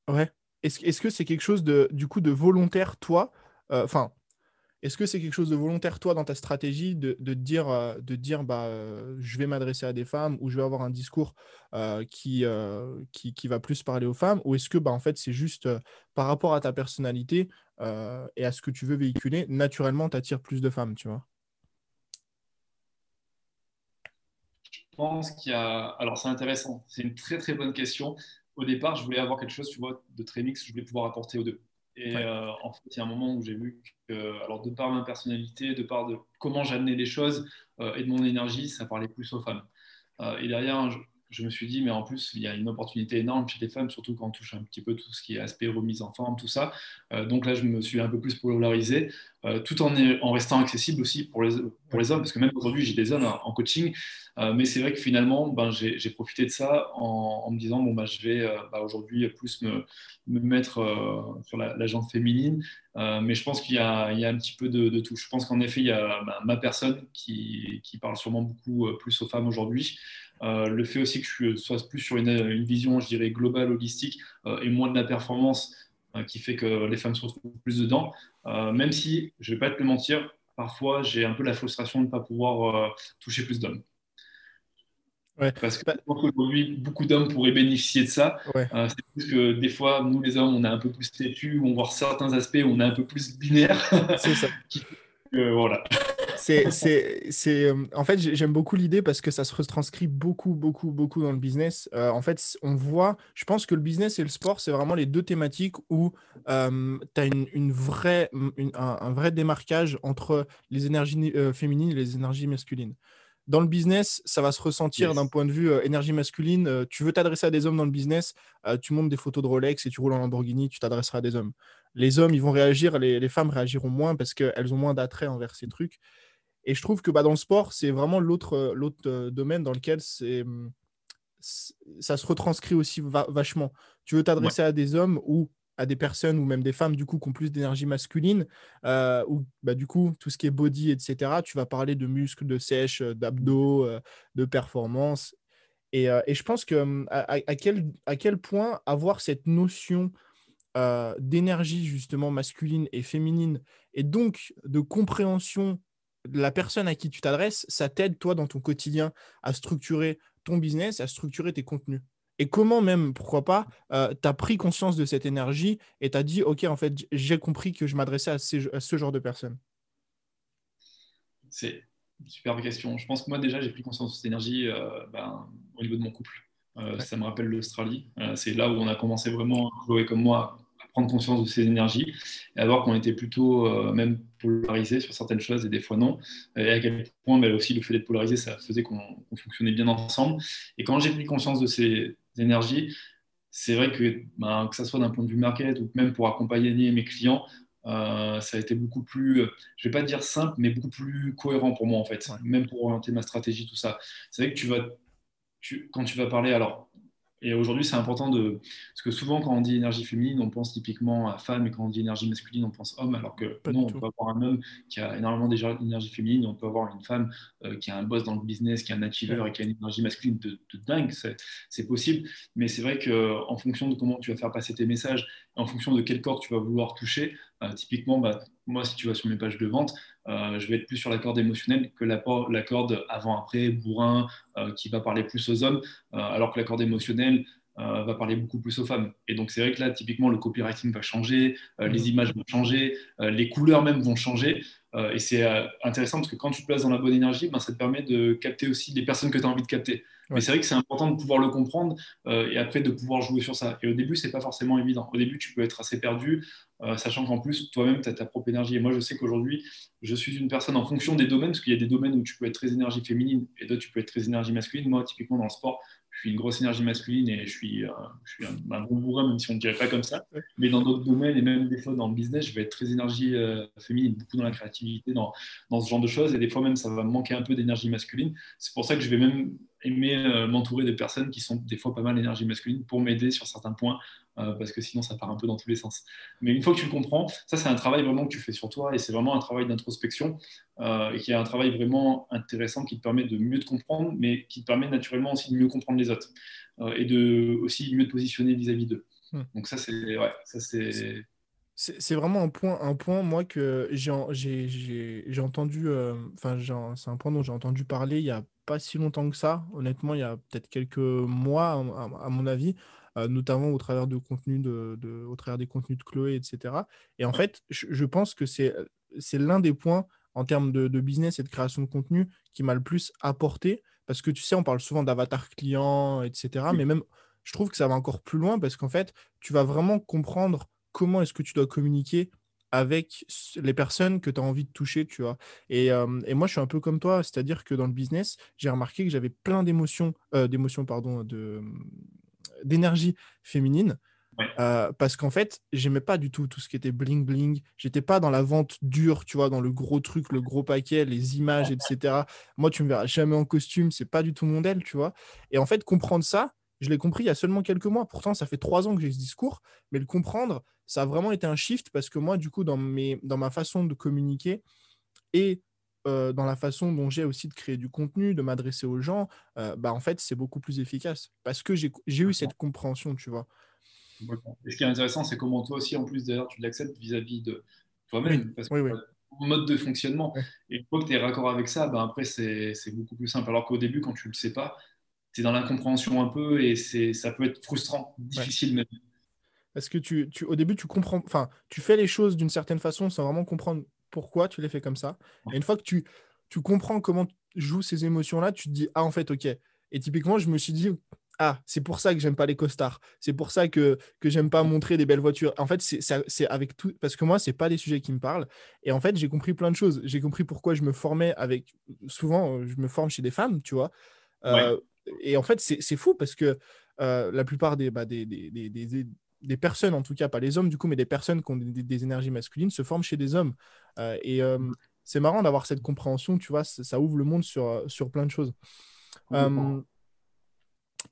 Ouais. Est-ce, est-ce que c'est quelque chose de, du coup, de volontaire, toi Enfin, euh, est-ce que c'est quelque chose de volontaire, toi, dans ta stratégie, de, de te dire, euh, de te dire bah, euh, je vais m'adresser à des femmes ou je vais avoir un discours euh, qui, euh, qui, qui va plus parler aux femmes? Ou est-ce que, bah, en fait, c'est juste euh, par rapport à ta personnalité euh, et à ce que tu veux véhiculer, naturellement, tu attires plus de femmes, tu vois? Je pense qu'il y a... Alors, c'est intéressant. C'est une très, très bonne question. Au départ, je voulais avoir quelque chose, tu vois, de très mix, je voulais pouvoir apporter aux deux. Et ouais. euh, en fait, il y a un moment où j'ai vu que, alors de par ma personnalité, de par de comment j'amenais les choses euh, et de mon énergie, ça parlait plus aux femmes. Euh, et derrière, je, je me suis dit, mais en plus, il y a une opportunité énorme chez les femmes, surtout quand on touche un petit peu tout ce qui est aspect remise en forme, tout ça. Euh, donc là, je me suis un peu plus polarisé, euh, tout en, en restant accessible aussi pour les, pour les hommes, parce que même aujourd'hui, j'ai des hommes en coaching. Euh, mais c'est vrai que finalement, ben, j'ai, j'ai profité de ça en, en me disant, bon, ben, je vais euh, ben, aujourd'hui plus me, me mettre euh, sur la, la jambe féminine. Euh, mais je pense qu'il y a, il y a un petit peu de, de tout. Je pense qu'en effet, il y a ben, ma personne qui, qui parle sûrement beaucoup euh, plus aux femmes aujourd'hui. Euh, le fait aussi que je sois plus sur une, une vision, je dirais, globale, holistique euh, et moins de la performance euh, qui fait que les femmes se retrouvent plus dedans. Euh, même si, je ne vais pas te le mentir, parfois, j'ai un peu la frustration de ne pas pouvoir euh, toucher plus d'hommes. Ouais. Parce qu'aujourd'hui, beaucoup d'hommes pourraient bénéficier de ça. Ouais. Euh, c'est juste que des fois, nous les hommes, on est un peu plus têtus, on voit certains aspects, on est un peu plus binaire. C'est ça. euh, voilà. C'est, c'est, c'est, en fait, j'aime beaucoup l'idée parce que ça se retranscrit beaucoup, beaucoup, beaucoup dans le business. Euh, en fait, on voit, je pense que le business et le sport, c'est vraiment les deux thématiques où euh, tu as une, une vraie, une, un, un vrai démarquage entre les énergies euh, féminines et les énergies masculines. Dans le business, ça va se ressentir yes. d'un point de vue euh, énergie masculine. Euh, tu veux t'adresser à des hommes dans le business, euh, tu montes des photos de Rolex et tu roules en Lamborghini, tu t'adresseras à des hommes. Les hommes, ils vont réagir, les, les femmes réagiront moins parce qu'elles ont moins d'attrait envers ces trucs. Et je trouve que bah, dans le sport, c'est vraiment l'autre, l'autre euh, domaine dans lequel c'est, c'est, ça se retranscrit aussi va, vachement. Tu veux t'adresser ouais. à des hommes ou à des personnes ou même des femmes du coup, qui ont plus d'énergie masculine, euh, où bah, du coup, tout ce qui est body, et cetera, tu vas parler de muscles, de sèche, d'abdos, euh, de performance. Et, euh, et je pense que, à, à, quel, à quel point avoir cette notion euh, d'énergie justement masculine et féminine et donc de compréhension de la personne à qui tu t'adresses, ça t'aide toi dans ton quotidien à structurer ton business, à structurer tes contenus. Et comment même, pourquoi pas, euh, tu as pris conscience de cette énergie et tu as dit, OK, en fait, j'ai compris que je m'adressais à, ces, à ce genre de personnes. C'est une super question. Je pense que moi, déjà, j'ai pris conscience de cette énergie euh, ben, au niveau de mon couple. Euh, ouais. Ça me rappelle l'Australie. Euh, c'est là où on a commencé vraiment, Chloé comme moi, à prendre conscience de ces énergies et à voir qu'on était plutôt euh, même polarisés sur certaines choses et des fois non. Et à quel point, ben, aussi, le fait d'être polarisé, ça faisait qu'on, qu'on fonctionnait bien ensemble. Et quand j'ai pris conscience de ces d'énergie, c'est vrai que ben, que ça soit d'un point de vue market ou même pour accompagner mes clients, euh, ça a été beaucoup plus, je vais pas dire simple, mais beaucoup plus cohérent pour moi en fait, ouais. même pour orienter ma stratégie, tout ça. C'est vrai que tu vas, tu, quand tu vas parler, alors, et aujourd'hui c'est important de, parce que souvent quand on dit énergie féminine, on pense typiquement à femme, et quand on dit énergie masculine, on pense homme, alors que pas non, on tout. peut avoir un homme qui a énormément d'énergie féminine, on peut avoir une femme euh, qui a un boss dans le business, qui est un achiever ouais. et qui a une énergie masculine de, de dingue, c'est, c'est possible, mais c'est vrai qu'en fonction de comment tu vas faire passer tes messages, en fonction de quel corps tu vas vouloir toucher, euh, typiquement, bah, moi si tu vas sur mes pages de vente, Euh, je vais être plus sur la corde émotionnelle que la, la corde avant-après, bourrin, euh, qui va parler plus aux hommes, euh, alors que la corde émotionnelle euh, va parler beaucoup plus aux femmes. Et donc, c'est vrai que là, typiquement, le copywriting va changer, euh, les images vont changer, euh, les couleurs même vont changer. Euh, et c'est euh, intéressant parce que quand tu te places dans la bonne énergie, ben, ça te permet de capter aussi les personnes que tu as envie de capter. Ouais. Mais c'est vrai que c'est important de pouvoir le comprendre euh, et après de pouvoir jouer sur ça. Et au début, c'est pas forcément évident. Au début, tu peux être assez perdu, euh, sachant qu'en plus, toi-même, tu as ta propre énergie. Et moi, je sais qu'aujourd'hui, je suis une personne en fonction des domaines, parce qu'il y a des domaines où tu peux être très énergie féminine et d'autres, tu peux être très énergie masculine. Moi, typiquement, dans le sport, je suis une grosse énergie masculine et je suis, euh, je suis un, un bon bourrin, même si on ne dirait pas comme ça. Mais dans d'autres domaines et même des fois dans le business, je vais être très énergie euh, féminine, beaucoup dans la créativité, dans, dans ce genre de choses. Et des fois même, ça va me manquer un peu d'énergie masculine. C'est pour ça que je vais même aimer euh, m'entourer de personnes qui sont des fois pas mal d'énergie masculine pour m'aider sur certains points, euh, parce que sinon, ça part un peu dans tous les sens. Mais une fois que tu le comprends, ça, c'est un travail vraiment que tu fais sur toi et c'est vraiment un travail d'introspection euh, et qui est un travail vraiment intéressant qui te permet de mieux te comprendre, mais qui te permet naturellement aussi de mieux comprendre les autres euh, et de aussi mieux te positionner vis-à-vis d'eux. Mmh. Donc ça, c'est... Ouais, ça, c'est... c'est... C'est, c'est vraiment un point, un point moi, que j'ai, j'ai, j'ai, j'ai entendu, euh, enfin, j'ai, c'est un point dont j'ai entendu parler il n'y a pas si longtemps que ça, honnêtement, il y a peut-être quelques mois, à, à mon avis, euh, notamment au travers, de contenu de, de, au travers des contenus de Chloé, et cetera. Et en fait, je, je pense que c'est, c'est l'un des points en termes de, de business et de création de contenu qui m'a le plus apporté, parce que tu sais, on parle souvent d'avatar client, et cetera, mais même, je trouve que ça va encore plus loin, parce qu'en fait, tu vas vraiment comprendre comment est-ce que tu dois communiquer avec les personnes que tu as envie de toucher, tu vois. Et, euh, et moi, je suis un peu comme toi, c'est-à-dire que dans le business, j'ai remarqué que j'avais plein d'émotions, euh, d'émotions, pardon, de, d'énergie féminine, ouais. euh, parce qu'en fait, j'aimais pas du tout tout ce qui était bling-bling. J'étais pas dans la vente dure, tu vois, dans le gros truc, le gros paquet, les images, et cetera. Moi, tu me verras jamais en costume, c'est pas du tout mon modèle, tu vois. Et en fait, comprendre ça, je l'ai compris il y a seulement quelques mois. Pourtant, ça fait trois ans que j'ai ce discours, mais le comprendre, ça a vraiment été un shift parce que moi, du coup, dans, mes, dans ma façon de communiquer et euh, dans la façon dont j'ai aussi de créer du contenu, de m'adresser aux gens, euh, bah, en fait, c'est beaucoup plus efficace parce que j'ai, j'ai eu cette compréhension, tu vois. Et ce qui est intéressant, c'est comment toi aussi, en plus, d'ailleurs, tu l'acceptes vis-à-vis de toi-même. Oui, parce que oui, oui. Mode de fonctionnement. Oui. Et une fois que tu es raccord avec ça, bah, après, c'est, c'est beaucoup plus simple. Alors qu'au début, quand tu ne le sais pas, c'est dans l'incompréhension un peu et c'est, ça peut être frustrant, difficile ouais. même. Parce que tu, tu, au début, tu comprends, enfin, tu fais les choses d'une certaine façon sans vraiment comprendre pourquoi tu les fais comme ça. Ouais. Et une fois que tu, tu comprends comment jouent ces émotions-là, tu te dis, ah, en fait, OK. Et typiquement, je me suis dit, ah, c'est pour ça que j'aime pas les costards. C'est pour ça que, que j'aime pas montrer des belles voitures. En fait, c'est, c'est, c'est avec tout, parce que moi, c'est pas des sujets qui me parlent. Et en fait, j'ai compris plein de choses. J'ai compris pourquoi je me formais avec, souvent, je me forme chez des femmes, tu vois. Euh, ouais. Et en fait, c'est, c'est fou parce que euh, la plupart des, bah, des, des, des, des, des personnes, en tout cas, pas les hommes du coup, mais des personnes qui ont des, des énergies masculines se forment chez des hommes. Euh, et euh, c'est marrant d'avoir cette compréhension, tu vois, ça, ça ouvre le monde sur, sur plein de choses. Euh,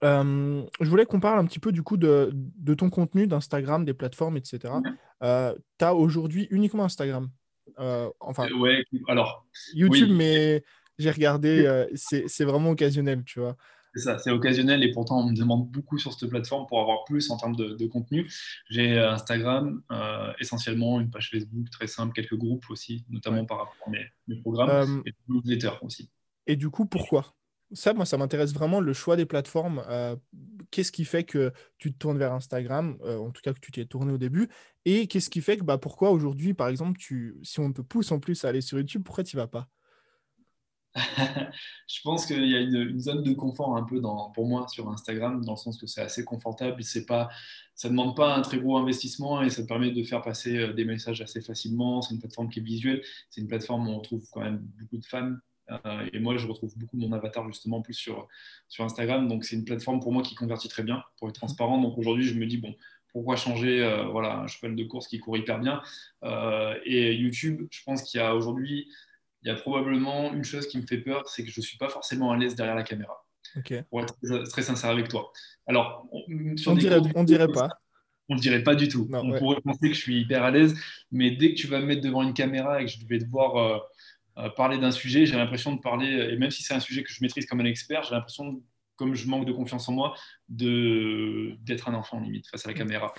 euh, je voulais qu'on parle un petit peu du coup de, de ton contenu, d'Instagram, des plateformes, et cetera. Euh, tu as aujourd'hui uniquement Instagram. Euh, enfin, ouais, alors, YouTube, oui. mais j'ai regardé, euh, c'est, c'est vraiment occasionnel, tu vois. C'est ça, c'est occasionnel et pourtant on me demande beaucoup sur cette plateforme pour avoir plus en termes de, de contenu. J'ai Instagram, euh, essentiellement une page Facebook très simple, quelques groupes aussi, notamment ouais. par rapport à mes, mes programmes euh, et des newsletters aussi. Et du coup, pourquoi ? Ça, moi, ça m'intéresse vraiment le choix des plateformes. Euh, qu'est-ce qui fait que tu te tournes vers Instagram, euh, en tout cas que tu t'es tourné au début, et qu'est-ce qui fait que bah, pourquoi aujourd'hui, par exemple, tu, si on te pousse en plus à aller sur YouTube, pourquoi tu n'y vas pas ? Je pense qu'il y a une, une zone de confort un peu dans, pour moi sur Instagram, dans le sens que c'est assez confortable, c'est pas, ça ne demande pas un très gros investissement et ça te permet de faire passer des messages assez facilement. C'est une plateforme qui est visuelle, c'est une plateforme où on retrouve quand même beaucoup de femmes euh, et moi je retrouve beaucoup mon avatar justement plus sur, sur Instagram, donc c'est une plateforme pour moi qui convertit très bien, pour être transparent. Donc aujourd'hui je me dis bon, pourquoi changer euh, voilà, un cheval de course qui court hyper bien euh, et YouTube, je pense qu'il y a aujourd'hui il y a probablement une chose qui me fait peur, c'est que je ne suis pas forcément à l'aise derrière la caméra. Okay. Pour être très, très sincère avec toi. Alors, on, sur on dirait, comptes, on dirait pas. On ne dirait pas du tout. Non, on ouais. pourrait penser que je suis hyper à l'aise, mais dès que tu vas me mettre devant une caméra et que je vais devoir euh, euh, parler d'un sujet, j'ai l'impression de parler, et même si c'est un sujet que je maîtrise comme un expert, j'ai l'impression de comme je manque de confiance en moi, de, d'être un enfant limite face à la caméra.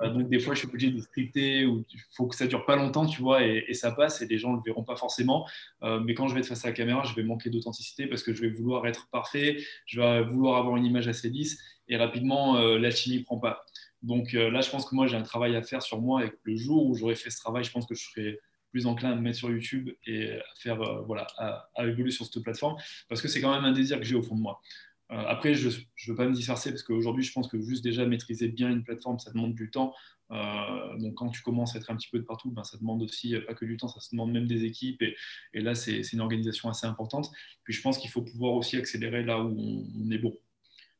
euh, donc des fois, je suis obligé de scripter ou il faut que ça dure pas longtemps, tu vois, et, et ça passe et les gens le verront pas forcément. Euh, mais quand je vais être face à la caméra, je vais manquer d'authenticité parce que je vais vouloir être parfait, je vais vouloir avoir une image assez lisse et rapidement, euh, la chimie prend pas. Donc euh, là, je pense que moi, j'ai un travail à faire sur moi et que le jour où j'aurai fait ce travail, je pense que je serai plus enclin à me mettre sur YouTube et à faire, euh, voilà, à, à évoluer sur cette plateforme parce que c'est quand même un désir que j'ai au fond de moi. Après, je ne veux pas me disperser parce qu'aujourd'hui, je pense que juste déjà maîtriser bien une plateforme, ça demande du temps. Euh, donc, quand tu commences à être un petit peu de partout, ben, ça demande aussi pas que du temps, ça se demande même des équipes. Et, et là, c'est, c'est une organisation assez importante. Puis, je pense qu'il faut pouvoir aussi accélérer là où on, on est bon.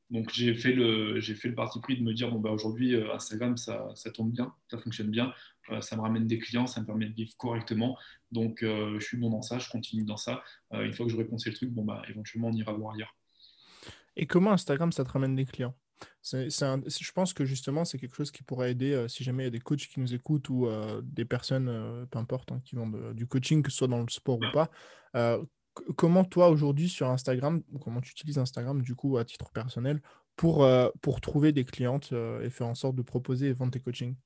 Donc, j'ai fait le, j'ai fait le parti pris de me dire, bon, ben, aujourd'hui, Instagram, ça, ça tombe bien, ça fonctionne bien, euh, ça me ramène des clients, ça me permet de vivre correctement. Donc, euh, je suis bon dans ça, je continue dans ça. Euh, une fois que j'aurai pensé le truc, bon, ben, éventuellement, on ira voir ailleurs. Et comment Instagram, ça te ramène des clients ? c'est, c'est un, Je pense que justement, c'est quelque chose qui pourrait aider euh, si jamais il y a des coachs qui nous écoutent ou euh, des personnes, euh, peu importe, hein, qui vont de, du coaching, que ce soit dans le sport ou pas. Euh, c- comment toi, aujourd'hui, sur Instagram, comment tu utilises Instagram, du coup, à titre personnel, pour, euh, pour trouver des clientes euh, et faire en sorte de proposer et vendre tes coachings ?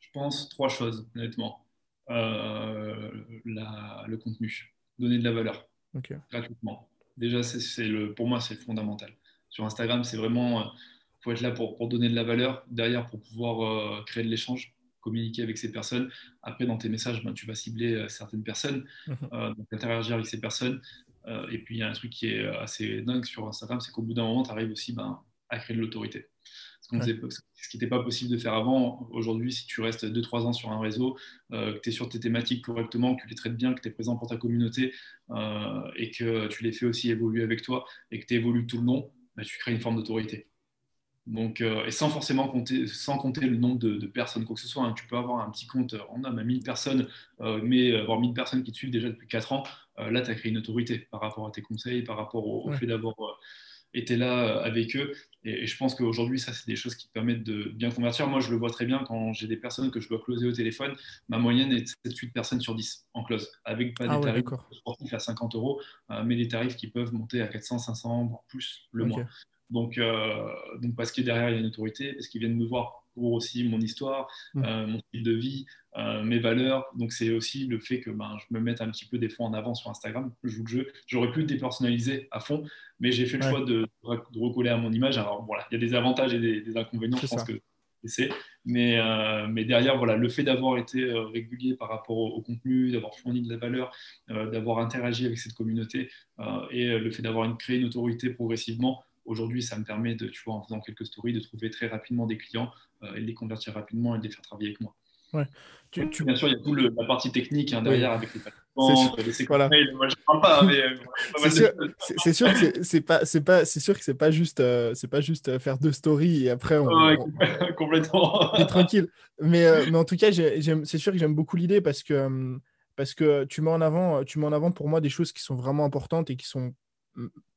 Je pense trois choses, honnêtement. Euh, la, le contenu, donner de la valeur, okay. gratuitement. Déjà, c'est, c'est le, pour moi, c'est fondamental. Sur Instagram, c'est vraiment, il euh, faut être là pour, pour donner de la valeur, derrière pour pouvoir euh, créer de l'échange, communiquer avec ces personnes. Après, dans tes messages, ben, tu vas cibler euh, certaines personnes, euh, donc interagir avec ces personnes. Euh, et puis, il y a un truc qui est assez dingue sur Instagram, c'est qu'au bout d'un moment, tu arrives aussi ben, à créer de l'autorité. Ce qui n'était pas possible de faire avant. Aujourd'hui, si tu restes deux trois ans sur un réseau, euh, que tu es sur tes thématiques correctement, que tu les traites bien, que tu es présent pour ta communauté euh, et que tu les fais aussi évoluer avec toi et que tu évolues tout le long, bah, tu crées une forme d'autorité. Donc, euh, et sans forcément compter, sans compter le nombre de, de personnes, quoi que ce soit, hein. Tu peux avoir un petit compte, on a même mille personnes, euh, mais avoir mille personnes qui te suivent déjà depuis quatre ans, euh, là, tu as créé une autorité par rapport à tes conseils, par rapport au, au ouais. fait d'avoir... Euh, était là avec eux, et je pense qu'aujourd'hui ça c'est des choses qui permettent de bien convertir. Moi je le vois très bien quand j'ai des personnes que je dois closer au téléphone, ma moyenne est de sept à huit personnes sur dix en close, avec pas ah des ouais, tarifs sportifs à cinquante euros, mais des tarifs qui peuvent monter à quatre cents, cinq cents, voire plus le okay. mois. Donc, euh, donc parce que derrière il y a une autorité, parce qu'ils viennent me voir pour aussi mon histoire, mmh. euh, mon style de vie, euh, mes valeurs. Donc c'est aussi le fait que ben, je me mette un petit peu des fois en avant sur Instagram, je joue le jeu. J'aurais pu dépersonnaliser à fond, mais j'ai fait le ouais. choix de, de recoller à mon image. Alors voilà, il y a des avantages et des, des inconvénients, c'est je pense ça. que c'est. Mais, euh, mais derrière, voilà, le fait d'avoir été euh, régulier par rapport au, au contenu, d'avoir fourni de la valeur, euh, d'avoir interagi avec cette communauté euh, et le fait d'avoir une, créé une autorité progressivement. Aujourd'hui, ça me permet, de, tu vois, en faisant quelques stories, de trouver très rapidement des clients euh, et de les convertir rapidement et de les faire travailler avec moi. Ouais. Tu, tu... Bien sûr, il y a toute la partie technique hein, derrière oui. avec les participants, les séquences voilà. mail. Moi, je ne parle pas, mais... c'est, sûr, de... c'est, c'est sûr que c'est, c'est pas, c'est pas, c'est sûr que c'est pas juste, euh, c'est pas juste faire deux stories et après on... Ouais, on... complètement. On est tranquille. Mais, euh, mais en tout cas, j'ai, j'aime, c'est sûr que j'aime beaucoup l'idée parce que, euh, parce que tu mets en avant, tu mets en avant pour moi des choses qui sont vraiment importantes et qui sont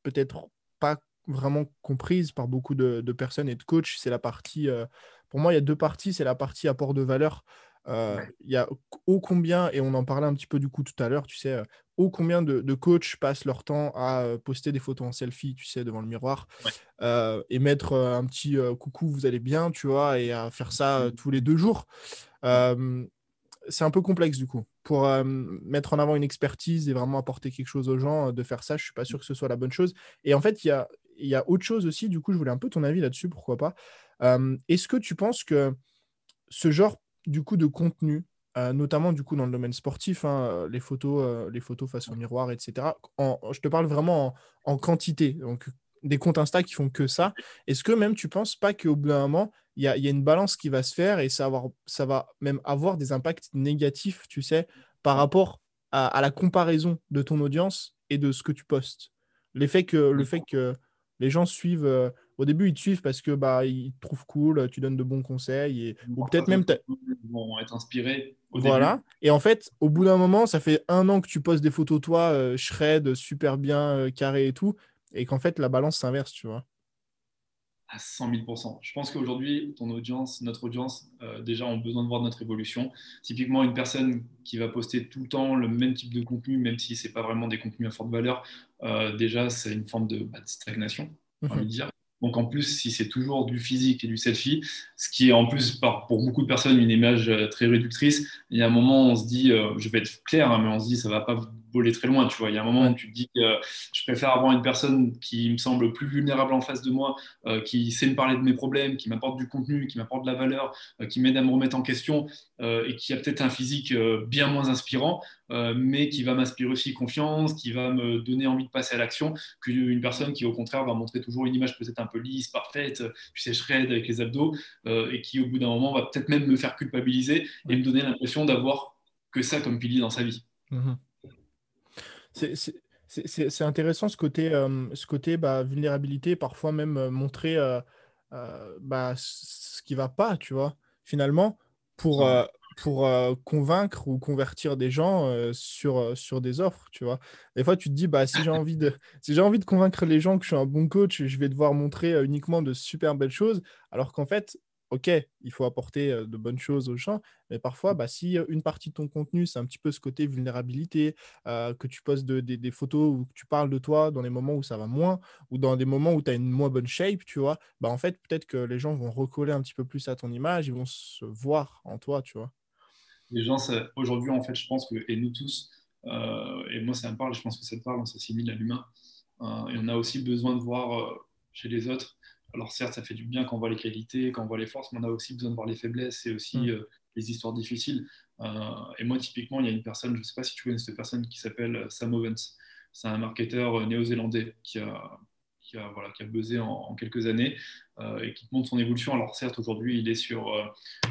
peut-être pas vraiment comprise par beaucoup de, de personnes et de coachs. C'est la partie, euh, pour moi, il y a deux parties. C'est la partie apport de valeur. Euh, il y a ô combien, et on en parlait un petit peu du coup tout à l'heure, tu sais, ô combien de, de coachs passent leur temps à poster des photos en selfie, tu sais, devant le miroir, ouais. euh, et mettre un petit euh, coucou, vous allez bien, tu vois, et à faire ça euh, tous les deux jours. Euh, c'est un peu complexe du coup. Pour euh, mettre en avant une expertise et vraiment apporter quelque chose aux gens, euh, de faire ça, je ne suis pas sûr que ce soit la bonne chose. Et en fait, il y a Il y a autre chose aussi, du coup, je voulais un peu ton avis là-dessus, pourquoi pas. Euh, est-ce que tu penses que ce genre, du coup, de contenu, euh, notamment, du coup, dans le domaine sportif, hein, les photos, euh, les photos face au miroir, et cetera, en, je te parle vraiment en, en quantité, donc des comptes Insta qui font que ça, est-ce que même tu ne penses pas qu'au bout d'un moment, il y a, y a une balance qui va se faire et ça, avoir, ça va même avoir des impacts négatifs, tu sais, par rapport à, à la comparaison de ton audience et de ce que tu postes. L'effet que... Le fait que les gens suivent, euh, au début, ils te suivent parce que bah, ils te trouvent cool, tu donnes de bons conseils. Et... Ou peut-être même... T'a... Ils vont être inspirés au voilà. début. Et en fait, au bout d'un moment, ça fait un an que tu poses des photos, toi, euh, shred, super bien, euh, carré et tout. Et qu'en fait, la balance s'inverse, tu vois. À cent mille pour cent. Je pense qu'aujourd'hui, ton audience, notre audience, euh, déjà, ont besoin de voir notre évolution. Typiquement, une personne qui va poster tout le temps le même type de contenu, même si ce n'est pas vraiment des contenus à forte valeur, euh, déjà, c'est une forme de, bah, de stagnation, j'ai envie de dire. Donc, en plus, si c'est toujours du physique et du selfie, ce qui est en plus, par, pour beaucoup de personnes, une image très réductrice, il y a un moment où on se dit, euh, je vais être clair, hein, mais on se dit, ça ne va pas voler très loin. Tu vois. Il y a un moment où tu te dis, euh, je préfère avoir une personne qui me semble plus vulnérable en face de moi, euh, qui sait me parler de mes problèmes, qui m'apporte du contenu, qui m'apporte de la valeur, euh, qui m'aide à me remettre en question euh, et qui a peut-être un physique euh, bien moins inspirant, euh, mais qui va m'inspirer aussi confiance, qui va me donner envie de passer à l'action, qu'une personne qui, au contraire, va montrer toujours une image peut-être un peu lisse, parfaite, tu sais, shred avec les abdos, euh, et qui au bout d'un moment va peut-être même me faire culpabiliser et me donner l'impression d'avoir que ça comme pilier dans sa vie. Mmh. C'est, c'est, c'est, c'est intéressant ce côté, euh, ce côté bah, vulnérabilité, parfois même euh, montrer euh, euh, bah, ce qui va pas, tu vois, finalement, pour, euh, pour euh, convaincre ou convertir des gens euh, sur, euh, sur des offres, tu vois. Des fois, tu te dis, bah, si, j'ai envie de, si j'ai envie de convaincre les gens que je suis un bon coach, je vais devoir montrer euh, uniquement de super belles choses, alors qu'en fait, ok, il faut apporter euh, de bonnes choses aux gens, mais parfois, bah, si euh, une partie de ton contenu, c'est un petit peu ce côté vulnérabilité, euh, que tu postes de, de, des photos où tu parles de toi dans les moments où ça va moins, ou dans des moments où tu as une moins bonne shape, tu vois, bah, en fait, peut-être que les gens vont recoller un petit peu plus à ton image, ils vont se voir en toi, tu vois. Les gens, ça, aujourd'hui, en fait, je pense que, et nous tous, euh, et moi, ça me parle, je pense que ça te parle, on s'assimile à l'humain. Euh, et on a aussi besoin de voir euh, chez les autres. Alors, certes, ça fait du bien quand on voit les qualités, quand on voit les forces, mais on a aussi besoin de voir les faiblesses et aussi euh, les histoires difficiles. Euh, et moi, typiquement, il y a une personne, je ne sais pas si tu connais cette personne, qui s'appelle Sam Ovens. C'est un marketeur néo-zélandais qui a. qui a, voilà, qui a buzzé en, en quelques années euh, et qui montre son évolution. Alors certes, aujourd'hui, il est sur, euh,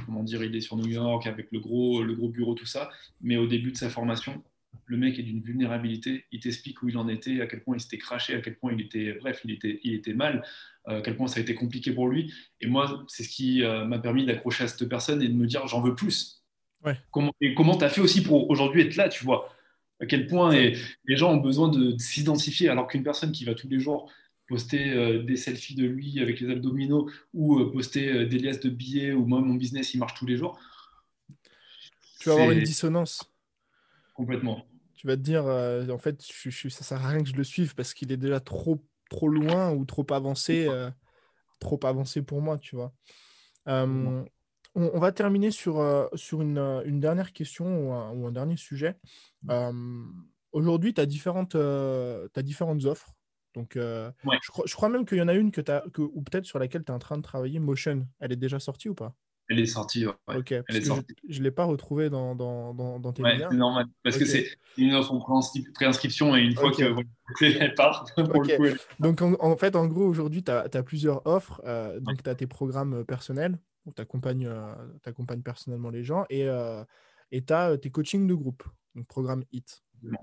comment dire, il est sur New York avec le gros, le gros bureau, tout ça. Mais au début de sa formation, le mec est d'une vulnérabilité. Il t'explique où il en était, à quel point il s'était craché, à quel point il était, bref, il était, il était mal, à quel point ça a été compliqué pour lui. Et moi, c'est ce qui euh, m'a permis d'accrocher à cette personne et de me dire, j'en veux plus. Ouais. Comment, et comment t'as fait aussi pour aujourd'hui être là, tu vois ? À quel point et, les gens ont besoin de, de s'identifier, alors qu'une personne qui va tous les jours poster euh, des selfies de lui avec les abdominaux ou euh, poster euh, des liasses de billets ou moi, mon business, il marche tous les jours. Tu vas avoir une dissonance. Complètement. Tu vas te dire, euh, en fait, je, je, ça ne sert à rien que je le suive parce qu'il est déjà trop, trop loin ou trop avancé, euh, trop avancé pour moi, tu vois. Euh, on, on va terminer sur, euh, sur une, une dernière question ou un, ou un dernier sujet. Euh, aujourd'hui, tu as différentes, euh, t'as différentes offres. Donc, euh, ouais. je, crois, je crois même qu'il y en a une que t'as, que, ou peut-être sur laquelle tu es en train de travailler, Motion. Elle est déjà sortie ou pas ? Elle est sortie. Ouais. Ok. Elle est sortie. Je ne l'ai pas retrouvée dans, dans, dans, dans tes ouais, liens. C'est normal. Parce okay. que c'est une offre en préinscription et une fois okay. qu'elle part, pour okay. le coup, elle... Donc, en, en fait, en gros, aujourd'hui, tu as plusieurs offres. Euh, donc, ouais. tu as tes programmes personnels où tu accompagnes euh, personnellement les gens et euh, tu as tes coachings de groupe, donc programme H I T. Ouais.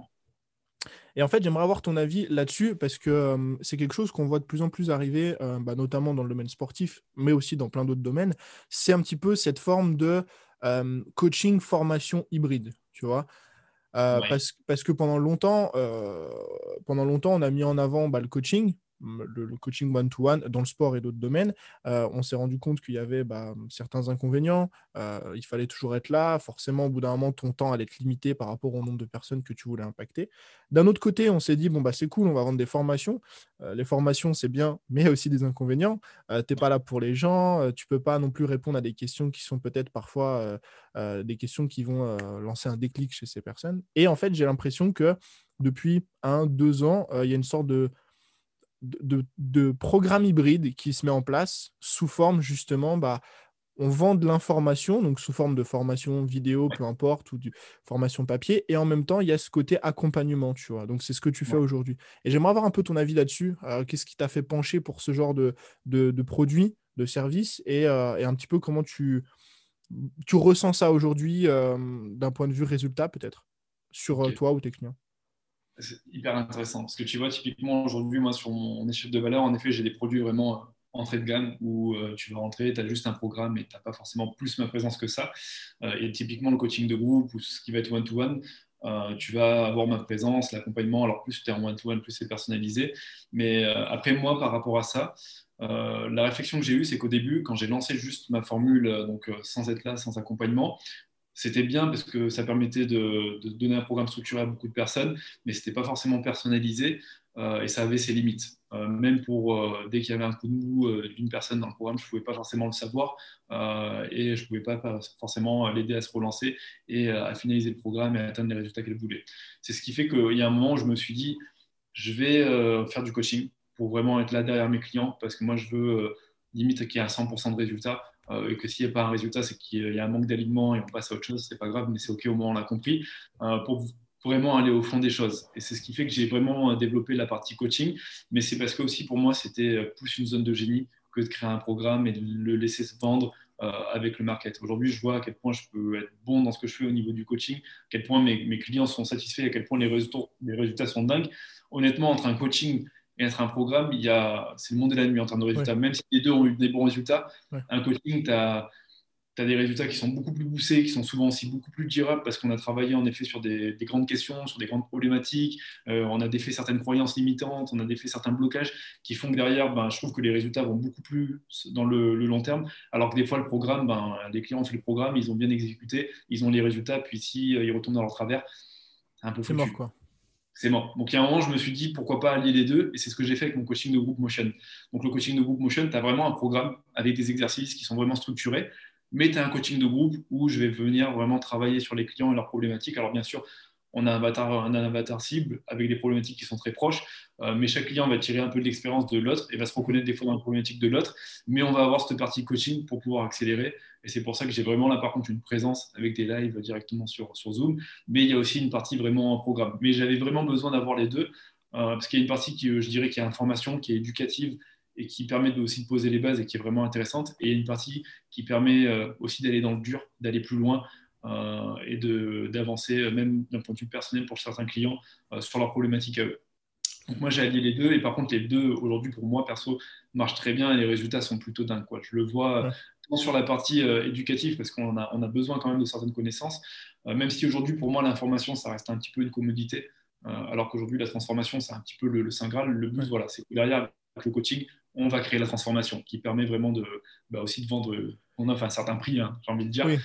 Et en fait, j'aimerais avoir ton avis là-dessus parce que euh, c'est quelque chose qu'on voit de plus en plus arriver, euh, bah, notamment dans le domaine sportif, mais aussi dans plein d'autres domaines. C'est un petit peu cette forme de euh, coaching formation hybride, tu vois. Euh, ouais. parce, parce que pendant longtemps, euh, pendant longtemps, on a mis en avant bah, le coaching, le, le coaching one-to-one dans le sport et d'autres domaines. Euh, on s'est rendu compte qu'il y avait bah, certains inconvénients. Euh, il fallait toujours être là. Forcément, au bout d'un moment, ton temps allait être limité par rapport au nombre de personnes que tu voulais impacter. D'un autre côté, on s'est dit, bon, bah, c'est cool, on va vendre des formations. Euh, les formations, c'est bien, mais il y a aussi des inconvénients. Euh, tu n'es pas là pour les gens. Euh, tu ne peux pas non plus répondre à des questions qui sont peut-être parfois euh, euh, des questions qui vont euh, lancer un déclic chez ces personnes. Et en fait, j'ai l'impression que depuis un, deux ans, il euh, y a une sorte de De, de programme hybride qui se met en place sous forme justement, bah, on vend de l'information, donc sous forme de formation vidéo, peu importe, ou de formation papier, et en même temps, il y a ce côté accompagnement, tu vois. Donc, c'est ce que tu fais ouais. aujourd'hui. Et j'aimerais avoir un peu ton avis là-dessus. Euh, qu'est-ce qui t'a fait pencher pour ce genre de, de, de produit, de service, et, euh, et un petit peu comment tu, tu ressens ça aujourd'hui euh, d'un point de vue résultat, peut-être, sur okay. toi ou tes clients ? C'est hyper intéressant parce que tu vois, typiquement aujourd'hui, moi sur mon échelle de valeur, en effet, j'ai des produits vraiment entrée de gamme où euh, tu vas rentrer, tu as juste un programme et tu n'as pas forcément plus ma présence que ça. Euh, et typiquement, le coaching de groupe ou ce qui va être one-to-one, euh, tu vas avoir ma présence, l'accompagnement. Alors, plus tu es en one-to-one, plus c'est personnalisé. Mais euh, après, moi, par rapport à ça, euh, la réflexion que j'ai eue, c'est qu'au début, quand j'ai lancé juste ma formule, donc euh, sans être là, sans accompagnement, c'était bien parce que ça permettait de, de donner un programme structuré à beaucoup de personnes, mais ce n'était pas forcément personnalisé euh, et ça avait ses limites. Euh, même pour, euh, dès qu'il y avait un coup de mou euh, d'une personne dans le programme, je ne pouvais pas forcément le savoir euh, et je ne pouvais pas forcément l'aider à se relancer et à finaliser le programme et à atteindre les résultats qu'elle voulait. C'est ce qui fait qu'il y a un moment où je me suis dit, je vais euh, faire du coaching pour vraiment être là derrière mes clients parce que moi, je veux euh, limite qu'il y ait cent pour cent de résultats. Euh, et que s'il n'y a pas un résultat, c'est qu'il y a un manque d'alignement et on passe à autre chose, c'est pas grave, mais c'est ok, au moins on l'a compris, euh, pour vraiment aller au fond des choses. Et c'est ce qui fait que j'ai vraiment développé la partie coaching, mais c'est parce que aussi pour moi, c'était plus une zone de génie que de créer un programme et de le laisser se vendre euh, avec le market. Aujourd'hui, je vois à quel point je peux être bon dans ce que je fais au niveau du coaching, à quel point mes, mes clients sont satisfaits, à quel point les résultats, les résultats sont dingues. Honnêtement, entre un coaching et être un programme, il y a... c'est le monde et la nuit en termes de résultats. Ouais. Même si les deux ont eu des bons résultats, ouais. un coaching, tu as des résultats qui sont beaucoup plus poussés, qui sont souvent aussi beaucoup plus durables parce qu'on a travaillé en effet sur des, des grandes questions, sur des grandes problématiques, euh, on a défait certaines croyances limitantes, on a défait certains blocages qui font que derrière, ben, je trouve que les résultats vont beaucoup plus dans le, le long terme, alors que des fois, le programme, ben, les clients ont fait le programme, ils ont bien exécuté, ils ont les résultats, puis si euh, ils retournent dans leur travers, c'est un peu foutu. C'est mort, quoi. C'est mort. Donc, il y a un moment, je me suis dit, pourquoi pas allier les deux ? Et c'est ce que j'ai fait avec mon coaching de groupe Motion. Donc, le coaching de groupe Motion, tu as vraiment un programme avec des exercices qui sont vraiment structurés, mais tu as un coaching de groupe où je vais venir vraiment travailler sur les clients et leurs problématiques. Alors, bien sûr, on a un avatar, un avatar cible avec des problématiques qui sont très proches, euh, mais chaque client va tirer un peu de l'expérience de l'autre et va se reconnaître des fois dans la problématique de l'autre, mais on va avoir cette partie coaching pour pouvoir accélérer. Et c'est pour ça que j'ai vraiment là, par contre, une présence avec des lives directement sur, sur Zoom. Mais il y a aussi une partie vraiment en programme. Mais j'avais vraiment besoin d'avoir les deux euh, parce qu'il y a une partie qui, je dirais, qui est information, qui est éducative et qui permet de, aussi de poser les bases et qui est vraiment intéressante. Et il y a une partie qui permet euh, aussi d'aller dans le dur, d'aller plus loin euh, et de, d'avancer, même d'un point de vue personnel pour certains clients, euh, sur leurs problématiques à eux. Donc moi, j'ai allié les deux. Et par contre, les deux, aujourd'hui, pour moi, perso, marchent très bien et les résultats sont plutôt dingues, quoi. Je le vois... Ouais. Sur la partie euh, éducative, parce qu'on a, on a besoin quand même de certaines connaissances, euh, même si aujourd'hui, pour moi, l'information, ça reste un petit peu une commodité, euh, alors qu'aujourd'hui, la transformation, c'est un petit peu le, le Saint Graal. Le but, voilà, c'est que derrière, avec le coaching, on va créer la transformation qui permet vraiment de, bah, aussi de vendre, on offre un certain prix, hein, j'ai envie de dire. Oui,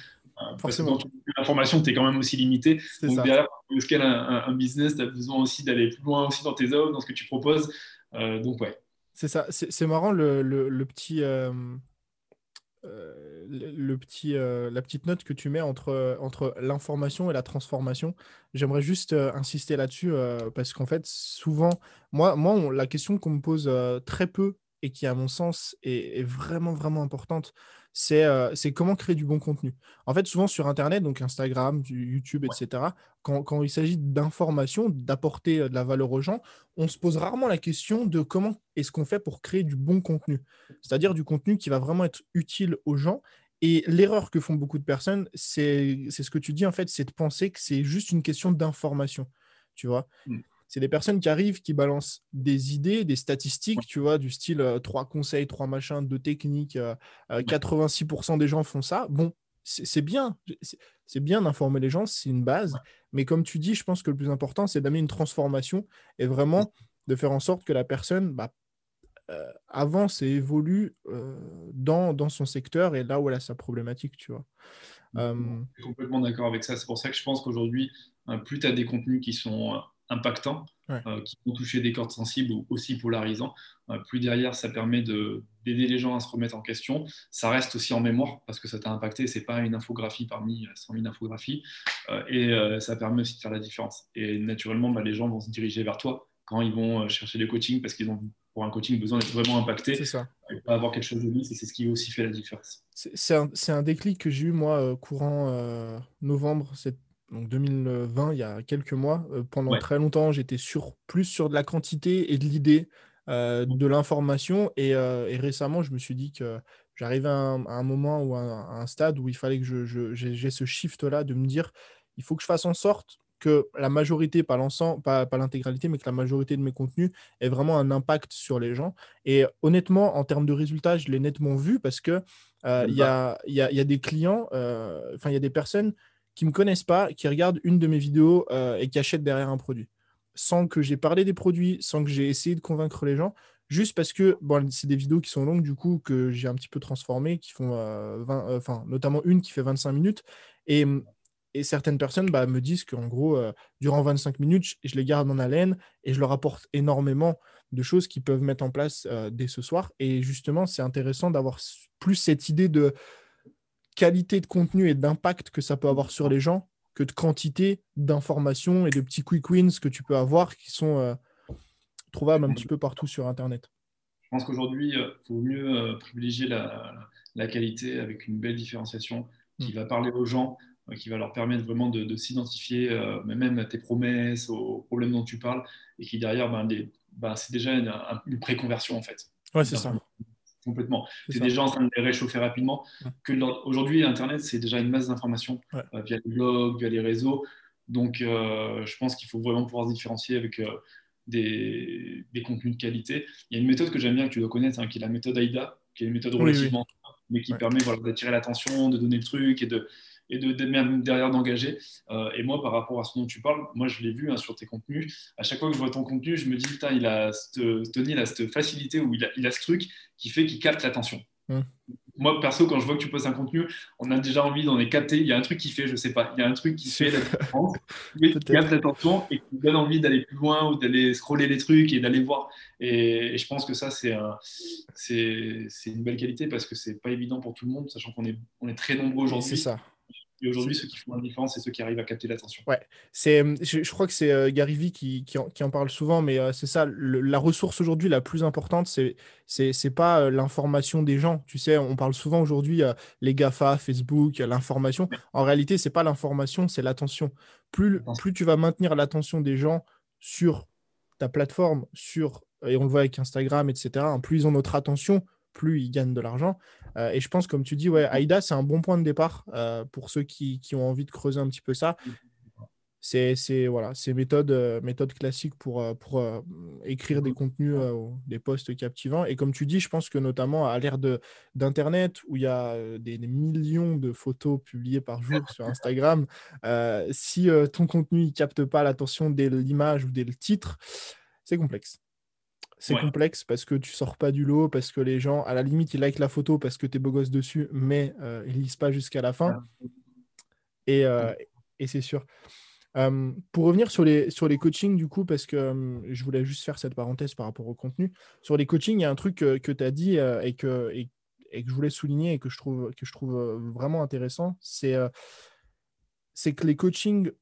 euh, forcément. Parce que dans l'information, tu es quand même aussi limité. C'est donc ça. Derrière, pour scaler un, un business, tu as besoin aussi d'aller plus loin aussi dans tes offres, dans ce que tu proposes. Euh, donc, ouais. C'est ça. C'est, c'est marrant, le, le, le petit... Euh... Euh, le petit, euh, la petite note que tu mets entre, entre l'information et la transformation. J'aimerais juste euh, insister là-dessus euh, parce qu'en fait, souvent, moi, moi on, la question qu'on me pose euh, très peu et qui, à mon sens, est, est vraiment, vraiment importante, c'est, euh, c'est comment créer du bon contenu. En fait, souvent sur Internet, donc Instagram, YouTube, ouais. et cetera, quand, quand il s'agit d'informations, d'apporter de la valeur aux gens, on se pose rarement la question de comment est-ce qu'on fait pour créer du bon contenu, c'est-à-dire du contenu qui va vraiment être utile aux gens. Et l'erreur que font beaucoup de personnes, c'est, c'est ce que tu dis, en fait, c'est de penser que c'est juste une question d'information, tu vois. Mmh. C'est des personnes qui arrivent, qui balancent des idées, des statistiques, tu vois, du style euh, trois conseils, trois machins, deux techniques, euh, euh, quatre-vingt-six pour cent des gens font ça. Bon, c'est, c'est bien, c'est, c'est bien d'informer les gens, c'est une base. Mais comme tu dis, je pense que le plus important, c'est d'amener une transformation et vraiment de faire en sorte que la personne bah, euh, avance et évolue euh, dans, dans son secteur et là où elle a sa problématique, tu vois. Euh... Je suis complètement d'accord avec ça. C'est pour ça que je pense qu'aujourd'hui, hein, plus tu as des contenus qui sont... Euh... impactants, ouais. euh, qui vont toucher des cordes sensibles ou aussi polarisants. Euh, plus derrière, ça permet de, d'aider les gens à se remettre en question. Ça reste aussi en mémoire parce que ça t'a impacté. C'est pas une infographie parmi cent mille infographies. Euh, et euh, ça permet aussi de faire la différence. Et naturellement, bah, les gens vont se diriger vers toi quand ils vont chercher des coachings parce qu'ils ont pour un coaching besoin d'être vraiment impacté. C'est ça. Et pas avoir quelque chose de mieux, c'est, c'est ce qui aussi fait la différence. C'est, c'est, un, c'est un déclic que j'ai eu moi courant euh, novembre, cette donc deux mille vingt, il y a quelques mois. Euh, pendant ouais. très longtemps, j'étais sur, plus sur de la quantité et de l'idée, euh, de l'information. Et, euh, et récemment, je me suis dit que j'arrivais à un, à un moment ou à, à un stade où il fallait que je, je, j'ai, j'ai ce shift-là de me dire il faut que je fasse en sorte que la majorité, pas l'ensemble, pas, pas l'intégralité, mais que la majorité de mes contenus ait vraiment un impact sur les gens. Et honnêtement, en termes de résultats, je l'ai nettement vu parce qu'il euh, y, a, y, a, y a des clients, enfin, euh, il y a des personnes qui ne me connaissent pas, qui regardent une de mes vidéos euh, et qui achètent derrière un produit. Sans que j'ai parlé des produits, sans que j'ai essayé de convaincre les gens, juste parce que bon, c'est des vidéos qui sont longues, du coup, que j'ai un petit peu transformées, qui font euh, vingt, enfin, euh, notamment une qui fait vingt-cinq minutes. Et, et certaines personnes bah, me disent qu'en gros, euh, durant vingt-cinq minutes, je, je les garde en haleine et je leur apporte énormément de choses qu'ils peuvent mettre en place euh, dès ce soir. Et justement, c'est intéressant d'avoir plus cette idée de qualité de contenu et d'impact que ça peut avoir sur les gens que de quantité d'informations et de petits quick wins que tu peux avoir qui sont euh, trouvables un petit peu partout sur Internet. Je pense qu'aujourd'hui, il faut mieux euh, privilégier la, la qualité avec une belle différenciation qui mmh. va parler aux gens, euh, qui va leur permettre vraiment de, de s'identifier, euh, mais même à tes promesses, aux problèmes dont tu parles, et qui derrière, ben, les, ben, c'est déjà une, une préconversion en fait. Ouais, c'est ça. Complètement. C'est, c'est déjà en train de les réchauffer rapidement. Ouais. Que aujourd'hui, Internet, c'est déjà une masse d'informations ouais. euh, via les blogs, via les réseaux. Donc, euh, je pense qu'il faut vraiment pouvoir se différencier avec euh, des, des contenus de qualité. Il y a une méthode que j'aime bien, que tu dois connaître, hein, qui est la méthode AIDA, qui est une méthode relativement, oui, oui. mais qui ouais. permet voilà, d'attirer l'attention, de donner le truc et de, et de, de même derrière d'engager. Euh, et moi, par rapport à ce dont tu parles, moi, je l'ai vu hein, sur tes contenus. À chaque fois que je vois ton contenu, je me dis, putain, il a cette, Tony, il a cette facilité ou il a, il a ce truc qui fait qu'il capte l'attention. Mmh. Moi, perso, quand je vois que tu postes un contenu, on a déjà envie d'en les capter. Il y a un truc qui fait, je sais pas, il y a un truc qui fait la différence, mais qui capte l'attention et qui donne envie d'aller plus loin ou d'aller scroller les trucs et d'aller voir. Et, et je pense que ça, c'est, un, c'est, c'est une belle qualité parce que c'est pas évident pour tout le monde, sachant qu'on est, on est très nombreux aujourd'hui. C'est ça. Et aujourd'hui, ceux qui font la différence, c'est ceux qui arrivent à capter l'attention. Ouais, c'est, je, je crois que c'est euh, Gary V qui, qui, en, qui en parle souvent, mais euh, c'est ça, le, la ressource aujourd'hui la plus importante, c'est, c'est, c'est pas euh, l'information des gens. Tu sais, on parle souvent aujourd'hui, euh, les GAFA, Facebook, l'information. En réalité, c'est pas l'information, c'est l'attention. Plus, plus tu vas maintenir l'attention des gens sur ta plateforme sur, et on le voit avec Instagram, et cetera, hein, plus ils ont notre attention, plus ils gagnent de l'argent. Euh, et je pense, comme tu dis, ouais, Aïda, c'est un bon point de départ euh, pour ceux qui, qui ont envie de creuser un petit peu ça. C'est, c'est, voilà, c'est méthode, euh, méthode classique pour, euh, pour euh, écrire des contenus, euh, des posts captivants. Et comme tu dis, je pense que notamment à l'ère de, d'Internet, où il y a des, des millions de photos publiées par jour sur Instagram, euh, si euh, ton contenu ne capte pas l'attention dès l'image ou dès le titre, c'est complexe. C'est ouais. complexe parce que tu ne sors pas du lot, parce que les gens, à la limite, ils likent la photo parce que tu es beau gosse dessus, mais euh, ils ne lisent pas jusqu'à la fin. Et, euh, et c'est sûr. Euh, pour revenir sur les, sur les coachings, du coup, parce que euh, je voulais juste faire cette parenthèse par rapport au contenu. Sur les coachings, il y a un truc que, que tu as dit euh, et, que, et, et que je voulais souligner et que je trouve, que je trouve euh, vraiment intéressant, c'est, euh, c'est que les coachings...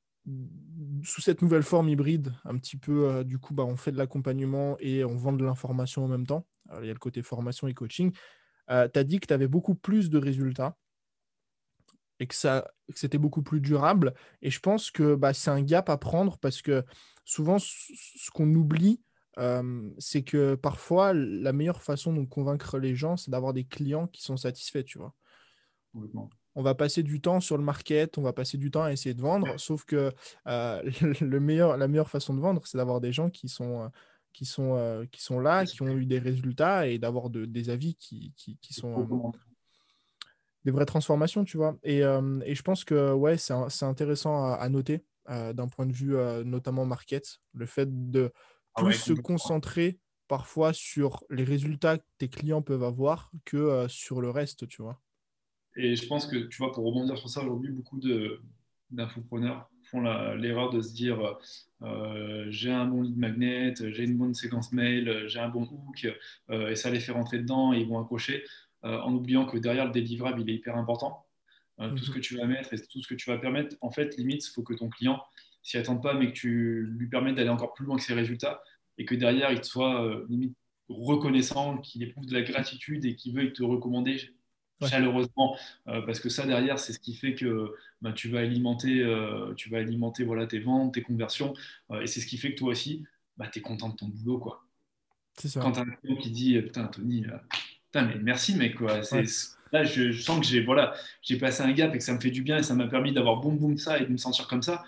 sous cette nouvelle forme hybride, un petit peu, euh, du coup, bah, on fait de l'accompagnement et on vend de l'information en même temps. Alors, il y a le côté formation et coaching. Euh, tu as dit que tu avais beaucoup plus de résultats et que, ça, que c'était beaucoup plus durable. Et je pense que bah, c'est un gap à prendre parce que souvent, ce qu'on oublie, euh, c'est que parfois, la meilleure façon de convaincre les gens, c'est d'avoir des clients qui sont satisfaits, tu vois. Complètement. On va passer du temps sur le market, on va passer du temps à essayer de vendre, sauf que euh, le meilleur, la meilleure façon de vendre, c'est d'avoir des gens qui sont, qui sont, euh, qui sont là, qui ont eu des résultats et d'avoir de, des avis qui, qui, qui sont euh, des vraies transformations, tu vois. Et, euh, et je pense que ouais, c'est, un, c'est intéressant à, à noter euh, d'un point de vue euh, notamment market, le fait de plus ah ouais, se concentrer parfois sur les résultats que tes clients peuvent avoir que euh, sur le reste, tu vois. Et je pense que, tu vois, pour rebondir sur ça, aujourd'hui, beaucoup de, d'infopreneurs font la, l'erreur de se dire euh, « j'ai un bon lead magnet, j'ai une bonne séquence mail, j'ai un bon hook euh, », et ça les fait rentrer dedans et ils vont accrocher euh, en oubliant que derrière, le délivrable, il est hyper important. Euh, mm-hmm. Tout ce que tu vas mettre et tout ce que tu vas permettre, en fait, limite, il faut que ton client s'y attende pas, mais que tu lui permettes d'aller encore plus loin que ses résultats et que derrière, il soit euh, limite reconnaissant, qu'il éprouve de la gratitude et qu'il veuille te recommander chaleureusement, euh, parce que ça derrière c'est ce qui fait que bah, tu vas alimenter, euh, tu vas alimenter voilà, tes ventes, tes conversions, euh, et c'est ce qui fait que toi aussi bah, tu es content de ton boulot, quoi. C'est ça. Quand tu as un client qui dit putain Anthony, euh, putain, mais merci mec, quoi. C'est, ouais. Là je, je sens que j'ai, voilà, j'ai passé un gap et que ça me fait du bien et ça m'a permis d'avoir boum boum ça et de me sentir comme ça,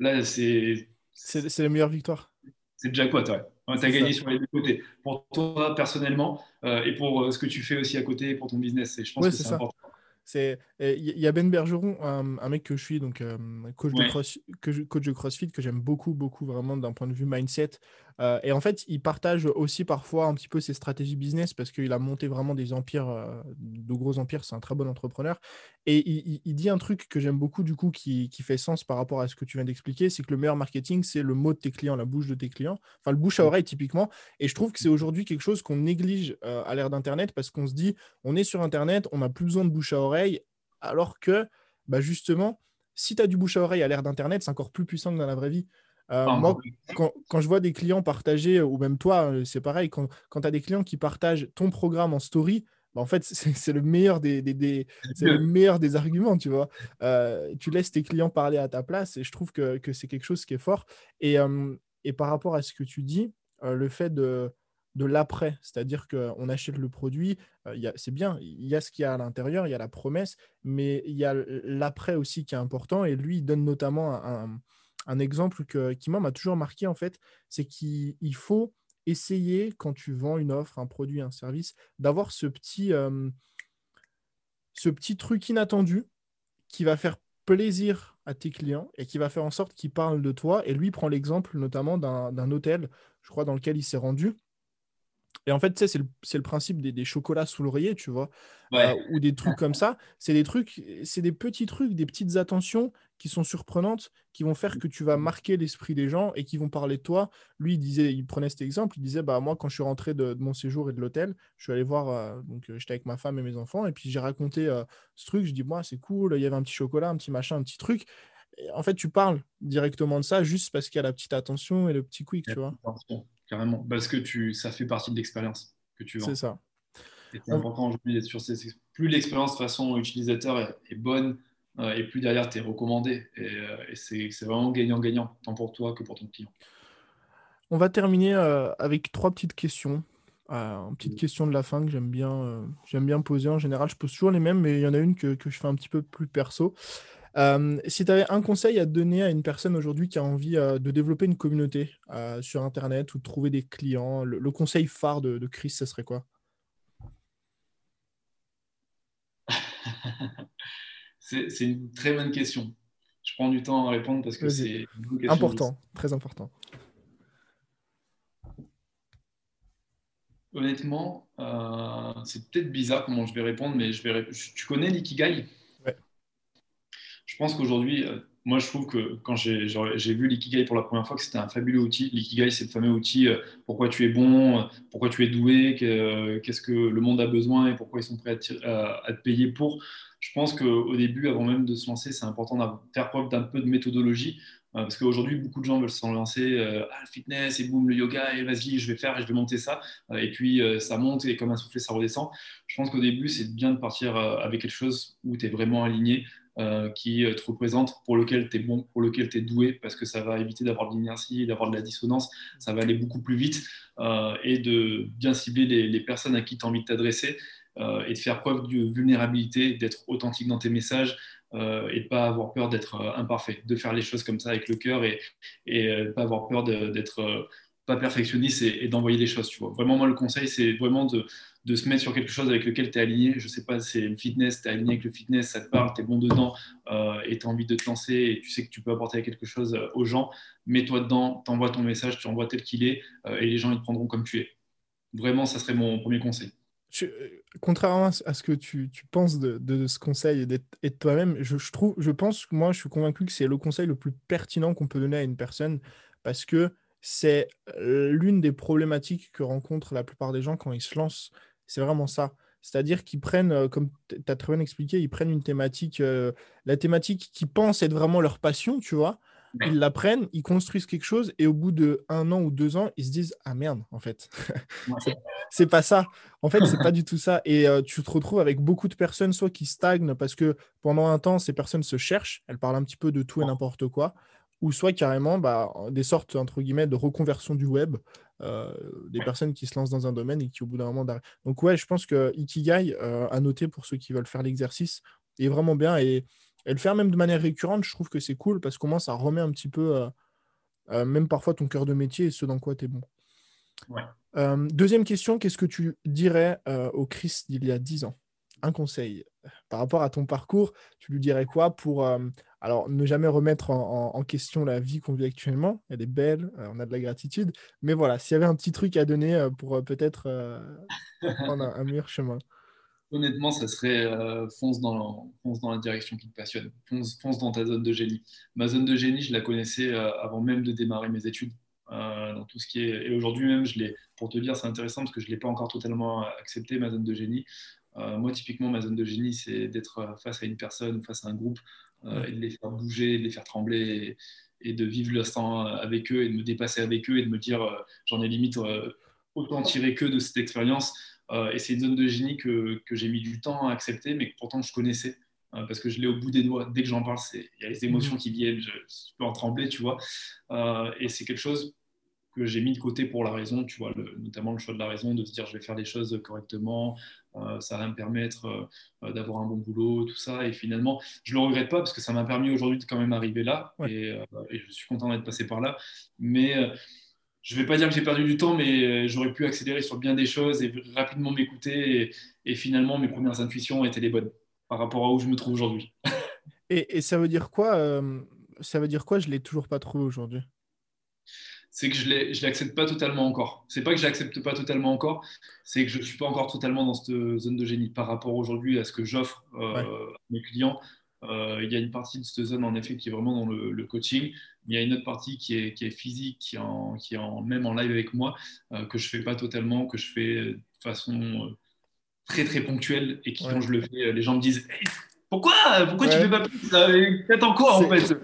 là c'est c'est, c'est la meilleure victoire, c'est déjà quoi toi. Ouais, tu as gagné ça. Sur les deux côtés. Pour toi, personnellement, euh, et pour euh, ce que tu fais aussi à côté, pour ton business. Et je pense ouais, que c'est, c'est important. C'est... Il y a Ben Bergeron, un, un mec que je suis, donc euh, coach, ouais. de cross... que je... coach de CrossFit, que j'aime beaucoup, beaucoup vraiment d'un point de vue mindset. Euh, et en fait, il partage aussi parfois un petit peu ses stratégies business parce qu'il a monté vraiment des empires, euh, de gros empires. C'est un très bon entrepreneur. Et il, il dit un truc que j'aime beaucoup, du coup, qui, qui fait sens par rapport à ce que tu viens d'expliquer, c'est que le meilleur marketing, c'est le mot de tes clients, la bouche de tes clients, enfin le bouche à oreille typiquement. Et je trouve que c'est aujourd'hui quelque chose qu'on néglige euh, à l'ère d'Internet parce qu'on se dit, on est sur Internet, on n'a plus besoin de bouche à oreille, alors que bah justement, si tu as du bouche à oreille à l'ère d'Internet, c'est encore plus puissant que dans la vraie vie. Euh, oh. Moi, quand, quand je vois des clients partager, ou même toi, c'est pareil, quand, quand tu as des clients qui partagent ton programme en story, bah en fait, c'est, c'est, le meilleur des, des, des, c'est le meilleur des arguments, tu vois. Euh, tu laisses tes clients parler à ta place et je trouve que, que c'est quelque chose qui est fort. Et, euh, et par rapport à ce que tu dis, euh, le fait de, de l'après, c'est-à-dire qu'on achète le produit, euh, y a, c'est bien, il y a ce qu'il y a à l'intérieur, il y a la promesse, mais il y a l'après aussi qui est important et lui, il donne notamment un... un Un exemple que, qui moi, m'a toujours marqué, en fait, c'est qu'il il faut essayer, quand tu vends une offre, un produit, un service, d'avoir ce petit, euh, ce petit truc inattendu qui va faire plaisir à tes clients et qui va faire en sorte qu'ils parlent de toi. Et lui prend l'exemple notamment d'un, d'un hôtel, je crois, dans lequel il s'est rendu. Et en fait, tu sais, c'est le, c'est le principe des, des chocolats sous l'oreiller, tu vois, ouais. euh, ou des trucs comme ça. C'est des trucs, c'est des petits trucs, des petites attentions qui sont surprenantes, qui vont faire que tu vas marquer l'esprit des gens et qui vont parler de toi. Lui, il disait, il prenait cet exemple, il disait, bah moi, quand je suis rentré de, de mon séjour et de l'hôtel, je suis allé voir, euh, donc euh, j'étais avec ma femme et mes enfants, et puis j'ai raconté euh, ce truc, je dis, moi, c'est cool, il y avait un petit chocolat, un petit machin, un petit truc. Et en fait, tu parles directement de ça juste parce qu'il y a la petite attention et le petit quick, tu vois. Carrément, parce que tu, ça fait partie de l'expérience que tu vends. C'est ça. Et c'est important aujourd'hui d'être sur ces. Plus l'expérience de façon utilisateur est, est bonne, euh, et plus derrière tu es recommandé. Et, euh, et c'est, c'est vraiment gagnant-gagnant, tant pour toi que pour ton client. On va terminer euh, avec trois petites questions. Euh, une petite question de la fin que j'aime bien, euh, j'aime bien poser. En général, je pose toujours les mêmes, mais il y en a une que, que je fais un petit peu plus perso. Euh, si tu avais un conseil à donner à une personne aujourd'hui qui a envie euh, de développer une communauté euh, sur Internet ou de trouver des clients, le, le conseil phare de, de Chris, ce serait quoi? c'est, c'est une très bonne question. Je prends du temps à répondre parce que Vas-y. c'est une question important, de... très important. Honnêtement, euh, c'est peut-être bizarre comment je vais répondre, mais je vais ré... tu connais l'Ikigai ? Ouais. Je pense qu'aujourd'hui, euh, moi je trouve que quand j'ai, j'ai vu l'Ikigai pour la première fois, que c'était un fabuleux outil. L'Ikigai, c'est le fameux outil euh, pourquoi tu es bon, euh, pourquoi tu es doué, euh, qu'est-ce que le monde a besoin et pourquoi ils sont prêts à, tirer, à, à te payer pour. Je pense qu'au début, avant même de se lancer, c'est important de faire preuve d'un peu de méthodologie. Parce qu'aujourd'hui, beaucoup de gens veulent s'en lancer euh, ah, le fitness et boum, le yoga, et vas-y, je vais faire et je vais monter ça. Et puis, euh, ça monte et comme un soufflet, ça redescend. Je pense qu'au début, c'est bien de partir euh, avec quelque chose où tu es vraiment aligné, euh, qui te représente, pour lequel tu es bon, pour lequel tu es doué, parce que ça va éviter d'avoir de l'inertie, d'avoir de la dissonance. Ça va aller beaucoup plus vite euh, et de bien cibler les, les personnes à qui tu as envie de t'adresser euh, et de faire preuve de vulnérabilité, d'être authentique dans tes messages. Euh, et de ne pas avoir peur d'être euh, imparfait, de faire les choses comme ça avec le cœur et ne euh, pas avoir peur de, d'être euh, pas perfectionniste et, et d'envoyer des choses, tu vois. Vraiment, moi, le conseil, c'est vraiment de, de se mettre sur quelque chose avec lequel tu es aligné. Je ne sais pas, c'est le fitness, tu es aligné avec le fitness, ça te parle, tu es bon dedans euh, et tu as envie de te lancer et tu sais que tu peux apporter quelque chose euh, aux gens. Mets-toi dedans, t'envoies ton message, tu envoies tel qu'il est euh, et les gens, ils te prendront comme tu es. Vraiment, ça serait mon premier conseil. Je, contrairement à ce que tu, tu penses de, de ce conseil et, d'être, et de toi-même, je, je, trouve, je pense, moi, je suis convaincu que c'est le conseil le plus pertinent qu'on peut donner à une personne parce que c'est l'une des problématiques que rencontrent la plupart des gens quand ils se lancent. C'est vraiment ça. C'est-à-dire qu'ils prennent, comme tu as très bien expliqué, ils prennent une thématique, euh, la thématique qu'ils pensent être vraiment leur passion, tu vois. Ils la prennent, ils construisent quelque chose et au bout d'un an ou deux ans, ils se disent « Ah merde, en fait, c'est, c'est pas ça. En fait, c'est pas du tout ça. » Et euh, tu te retrouves avec beaucoup de personnes, soit qui stagnent parce que pendant un temps, ces personnes se cherchent, elles parlent un petit peu de tout et n'importe quoi, ou soit carrément bah, des sortes, entre guillemets, de reconversion du web, euh, des personnes qui se lancent dans un domaine et qui au bout d'un moment… d'arrêt. Donc ouais, je pense que Ikigai, euh, à noter pour ceux qui veulent faire l'exercice, est vraiment bien et… Et le faire même de manière récurrente, je trouve que c'est cool parce qu'au moins, ça remet un petit peu, euh, euh, même parfois, ton cœur de métier et ce dans quoi tu es bon. Ouais. Euh, deuxième question, qu'est-ce que tu dirais euh, au Chris d'il y a dix ans? Un conseil par rapport à ton parcours, tu lui dirais quoi pour euh, alors, ne jamais remettre en, en, en question la vie qu'on vit actuellement? Elle est belle, euh, on a de la gratitude. Mais voilà, s'il y avait un petit truc à donner euh, pour euh, peut-être euh, prendre un, un meilleur chemin. Honnêtement, ça serait euh, fonce, dans la, fonce dans la direction qui te passionne, fonce, fonce dans ta zone de génie. Ma zone de génie, je la connaissais euh, avant même de démarrer mes études. Euh, dans tout ce qui est... Et aujourd'hui même, je l'ai, pour te dire, c'est intéressant parce que je ne l'ai pas encore totalement accepté, ma zone de génie. Euh, moi, typiquement, ma zone de génie, c'est d'être face à une personne, face à un groupe, euh, et de les faire bouger, de les faire trembler et, et de vivre l'instant avec eux et de me dépasser avec eux et de me dire, euh, j'en ai limite euh, autant tiré que de cette expérience. Euh, et c'est une zone de génie que, que j'ai mis du temps à accepter, mais que pourtant je connaissais, euh, parce que je l'ai au bout des doigts. Dès que j'en parle, il y a les émotions qui viennent, je, je peux en trembler, tu vois. Euh, et c'est quelque chose que j'ai mis de côté pour la raison, tu vois, le, notamment le choix de la raison, de se dire je vais faire les choses correctement, euh, ça va me permettre euh, d'avoir un bon boulot, tout ça. Et finalement, je ne le regrette pas, parce que ça m'a permis aujourd'hui de quand même arriver là, ouais. et, euh, et je suis content d'être passé par là. Mais... Euh, je ne vais pas dire que j'ai perdu du temps, mais j'aurais pu accélérer sur bien des choses et rapidement m'écouter. Et, et finalement, mes premières intuitions étaient les bonnes par rapport à où je me trouve aujourd'hui. et, et ça veut dire quoi euh, Ça veut dire quoi je ne l'ai toujours pas trouvé aujourd'hui? C'est que je ne l'accepte pas totalement encore. Ce n'est pas que je ne l'accepte pas totalement encore, c'est que je ne suis pas encore totalement dans cette zone de génie par rapport aujourd'hui à ce que j'offre euh, ouais. à mes clients. Il euh, y a une partie de cette zone en effet qui est vraiment dans le, le coaching, il y a une autre partie qui est, qui est physique, qui est, en, qui est en, même en live avec moi, euh, que je ne fais pas totalement, que je fais de façon euh, très très ponctuelle et qui ouais. quand je le fais, les gens me disent hey, « Pourquoi, pourquoi ouais. tu ne fais pas plus ça ? T'attends quoi en fait ?»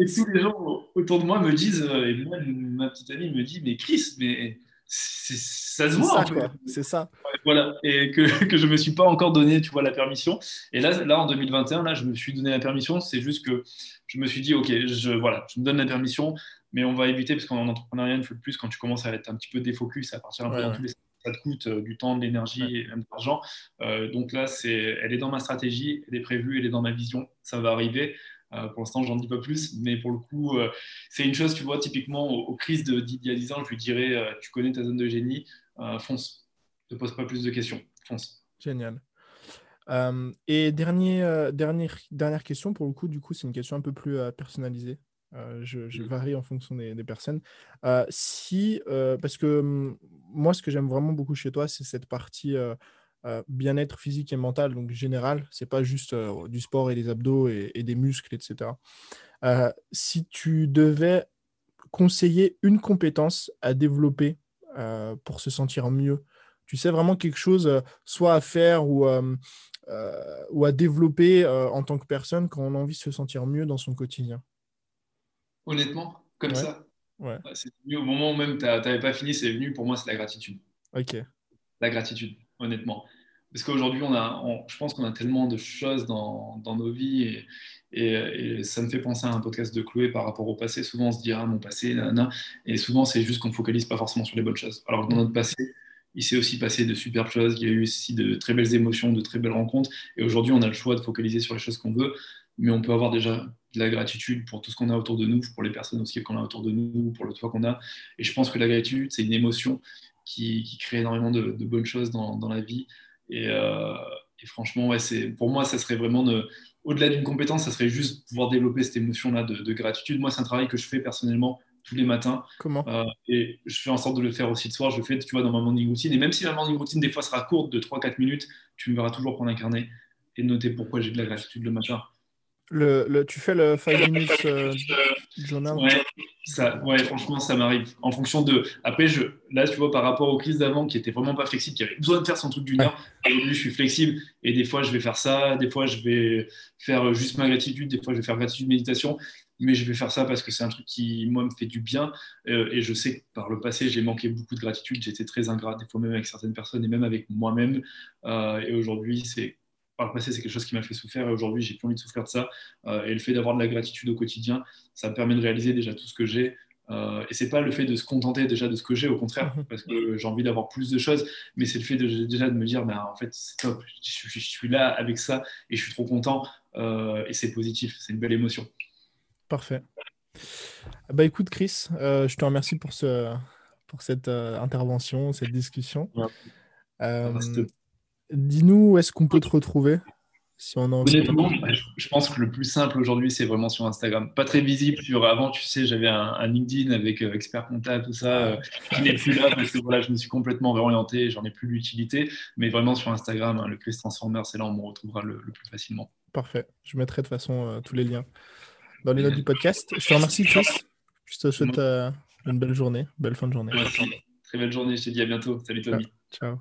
Et tous les gens autour de moi me disent, et moi ma petite amie me dit « Mais Chris, mais ça se voit, c'est ça. Voilà, et que, que je me suis pas encore donné, tu vois, la permission. Et là, là en deux mille vingt et un, là, je me suis donné la permission. C'est juste que je me suis dit, ok, je, voilà, je me donne la permission, mais on va éviter parce qu'en entrepreneuriat, une fois de plus, quand tu commences à être un petit peu défocus, à partir un peu ouais, dans ouais. tous les ça te coûte euh, du temps, de l'énergie ouais. et même de l'argent. Euh, donc là, c'est, elle est dans ma stratégie, elle est prévue, elle est dans ma vision. Ça va arriver. Euh, pour l'instant, j'en dis pas plus, mais pour le coup, euh, c'est une chose, tu vois, typiquement aux, aux crises d'il y a dix ans, je lui dirais, euh, tu connais ta zone de génie, euh, fonce, ne pose pas plus de questions, fonce. Génial. Euh, et dernier, euh, dernière, dernière question, pour le coup, du coup, c'est une question un peu plus euh, personnalisée. Euh, je, je varie en fonction des, des personnes. Euh, si, euh, parce que euh, moi, ce que j'aime vraiment beaucoup chez toi, c'est cette partie... Euh, Euh, bien-être physique et mental, donc général, c'est pas juste euh, du sport et des abdos et, et des muscles, et cetera. Euh, si tu devais conseiller une compétence à développer euh, pour se sentir mieux, tu sais vraiment quelque chose euh, soit à faire ou, euh, euh, ou à développer euh, en tant que personne quand on a envie de se sentir mieux dans son quotidien. Honnêtement, comme ouais. ça ouais. C'est venu au moment où même tu n'avais pas fini, c'est venu pour moi, c'est la gratitude. Ok. La gratitude. Honnêtement. Parce qu'aujourd'hui, on a, on, je pense qu'on a tellement de choses dans, dans nos vies et, et, et ça me fait penser à un podcast de Chloé par rapport au passé. Souvent, on se dit « Ah, mon passé, nanana ». Et souvent, c'est juste qu'on ne focalise pas forcément sur les bonnes choses. Alors que dans notre passé, il s'est aussi passé de superbes choses. Il y a eu aussi de très belles émotions, de très belles rencontres. Et aujourd'hui, on a le choix de focaliser sur les choses qu'on veut. Mais on peut avoir déjà de la gratitude pour tout ce qu'on a autour de nous, pour les personnes aussi qu'on a autour de nous, pour le toit qu'on a. Et je pense que la gratitude, c'est une émotion Qui, qui crée énormément de, de bonnes choses dans, dans la vie. Et, euh, et franchement, ouais, c'est, pour moi, ça serait vraiment, de, au-delà d'une compétence, ça serait juste pouvoir développer cette émotion-là de, de gratitude. Moi, c'est un travail que je fais personnellement tous les matins. Comment euh, Et je fais en sorte de le faire aussi le soir. Je le fais, tu vois, dans ma morning routine. Et même si la morning routine, des fois, sera courte de trois à quatre minutes, tu me verras toujours prendre un carnet et noter pourquoi j'ai de la gratitude le matin. Le, le, tu fais le five minutes euh, journal. Ouais, ça, ouais, franchement, ça m'arrive. En fonction de. Après, je, là, tu vois, par rapport aux crises d'avant qui n'étaient vraiment pas flexibles, qui avaient besoin de faire son truc d'une heure, aujourd'hui, je suis flexible. Et des fois, je vais faire ça. Des fois, je vais faire juste ma gratitude. Des fois, je vais faire gratitude méditation. Mais je vais faire ça parce que c'est un truc qui, moi, me fait du bien. Euh, et je sais que par le passé, j'ai manqué beaucoup de gratitude. J'étais très ingrat, des fois même avec certaines personnes et même avec moi-même. Euh, et aujourd'hui, c'est. Par le passé, c'est quelque chose qui m'a fait souffrir et aujourd'hui, j'ai plus envie de souffrir de ça. Euh, et le fait d'avoir de la gratitude au quotidien, ça me permet de réaliser déjà tout ce que j'ai. Euh, et ce n'est pas le fait de se contenter déjà de ce que j'ai, au contraire, parce que j'ai envie d'avoir plus de choses, mais c'est le fait de, déjà de me dire, bah, en fait, c'est top, je, je, je suis là avec ça et je suis trop content. Euh, et c'est positif, c'est une belle émotion. Parfait. Bah, écoute, Chris, euh, je te remercie pour, ce, pour cette euh, intervention, cette discussion. Ouais. Euh, Dis-nous où est-ce qu'on peut te retrouver si on a envie. Honnêtement, je pense que le plus simple aujourd'hui, c'est vraiment sur Instagram. Pas très visible. Avant, tu sais, j'avais un, un LinkedIn avec euh, expert comptable, tout ça. Euh, je n'ai plus là parce que voilà, je me suis complètement réorienté. J'en ai plus l'utilité. Mais vraiment sur Instagram, hein, le Chris Transformer, c'est là où on me retrouvera le, le plus facilement. Parfait. Je mettrai de toute façon euh, tous les liens dans les notes du podcast. Je te remercie, Chris. Je te souhaite euh, une belle journée, belle fin de journée. Merci. Très belle journée. Je te dis à bientôt. Salut, Tommy. Ciao.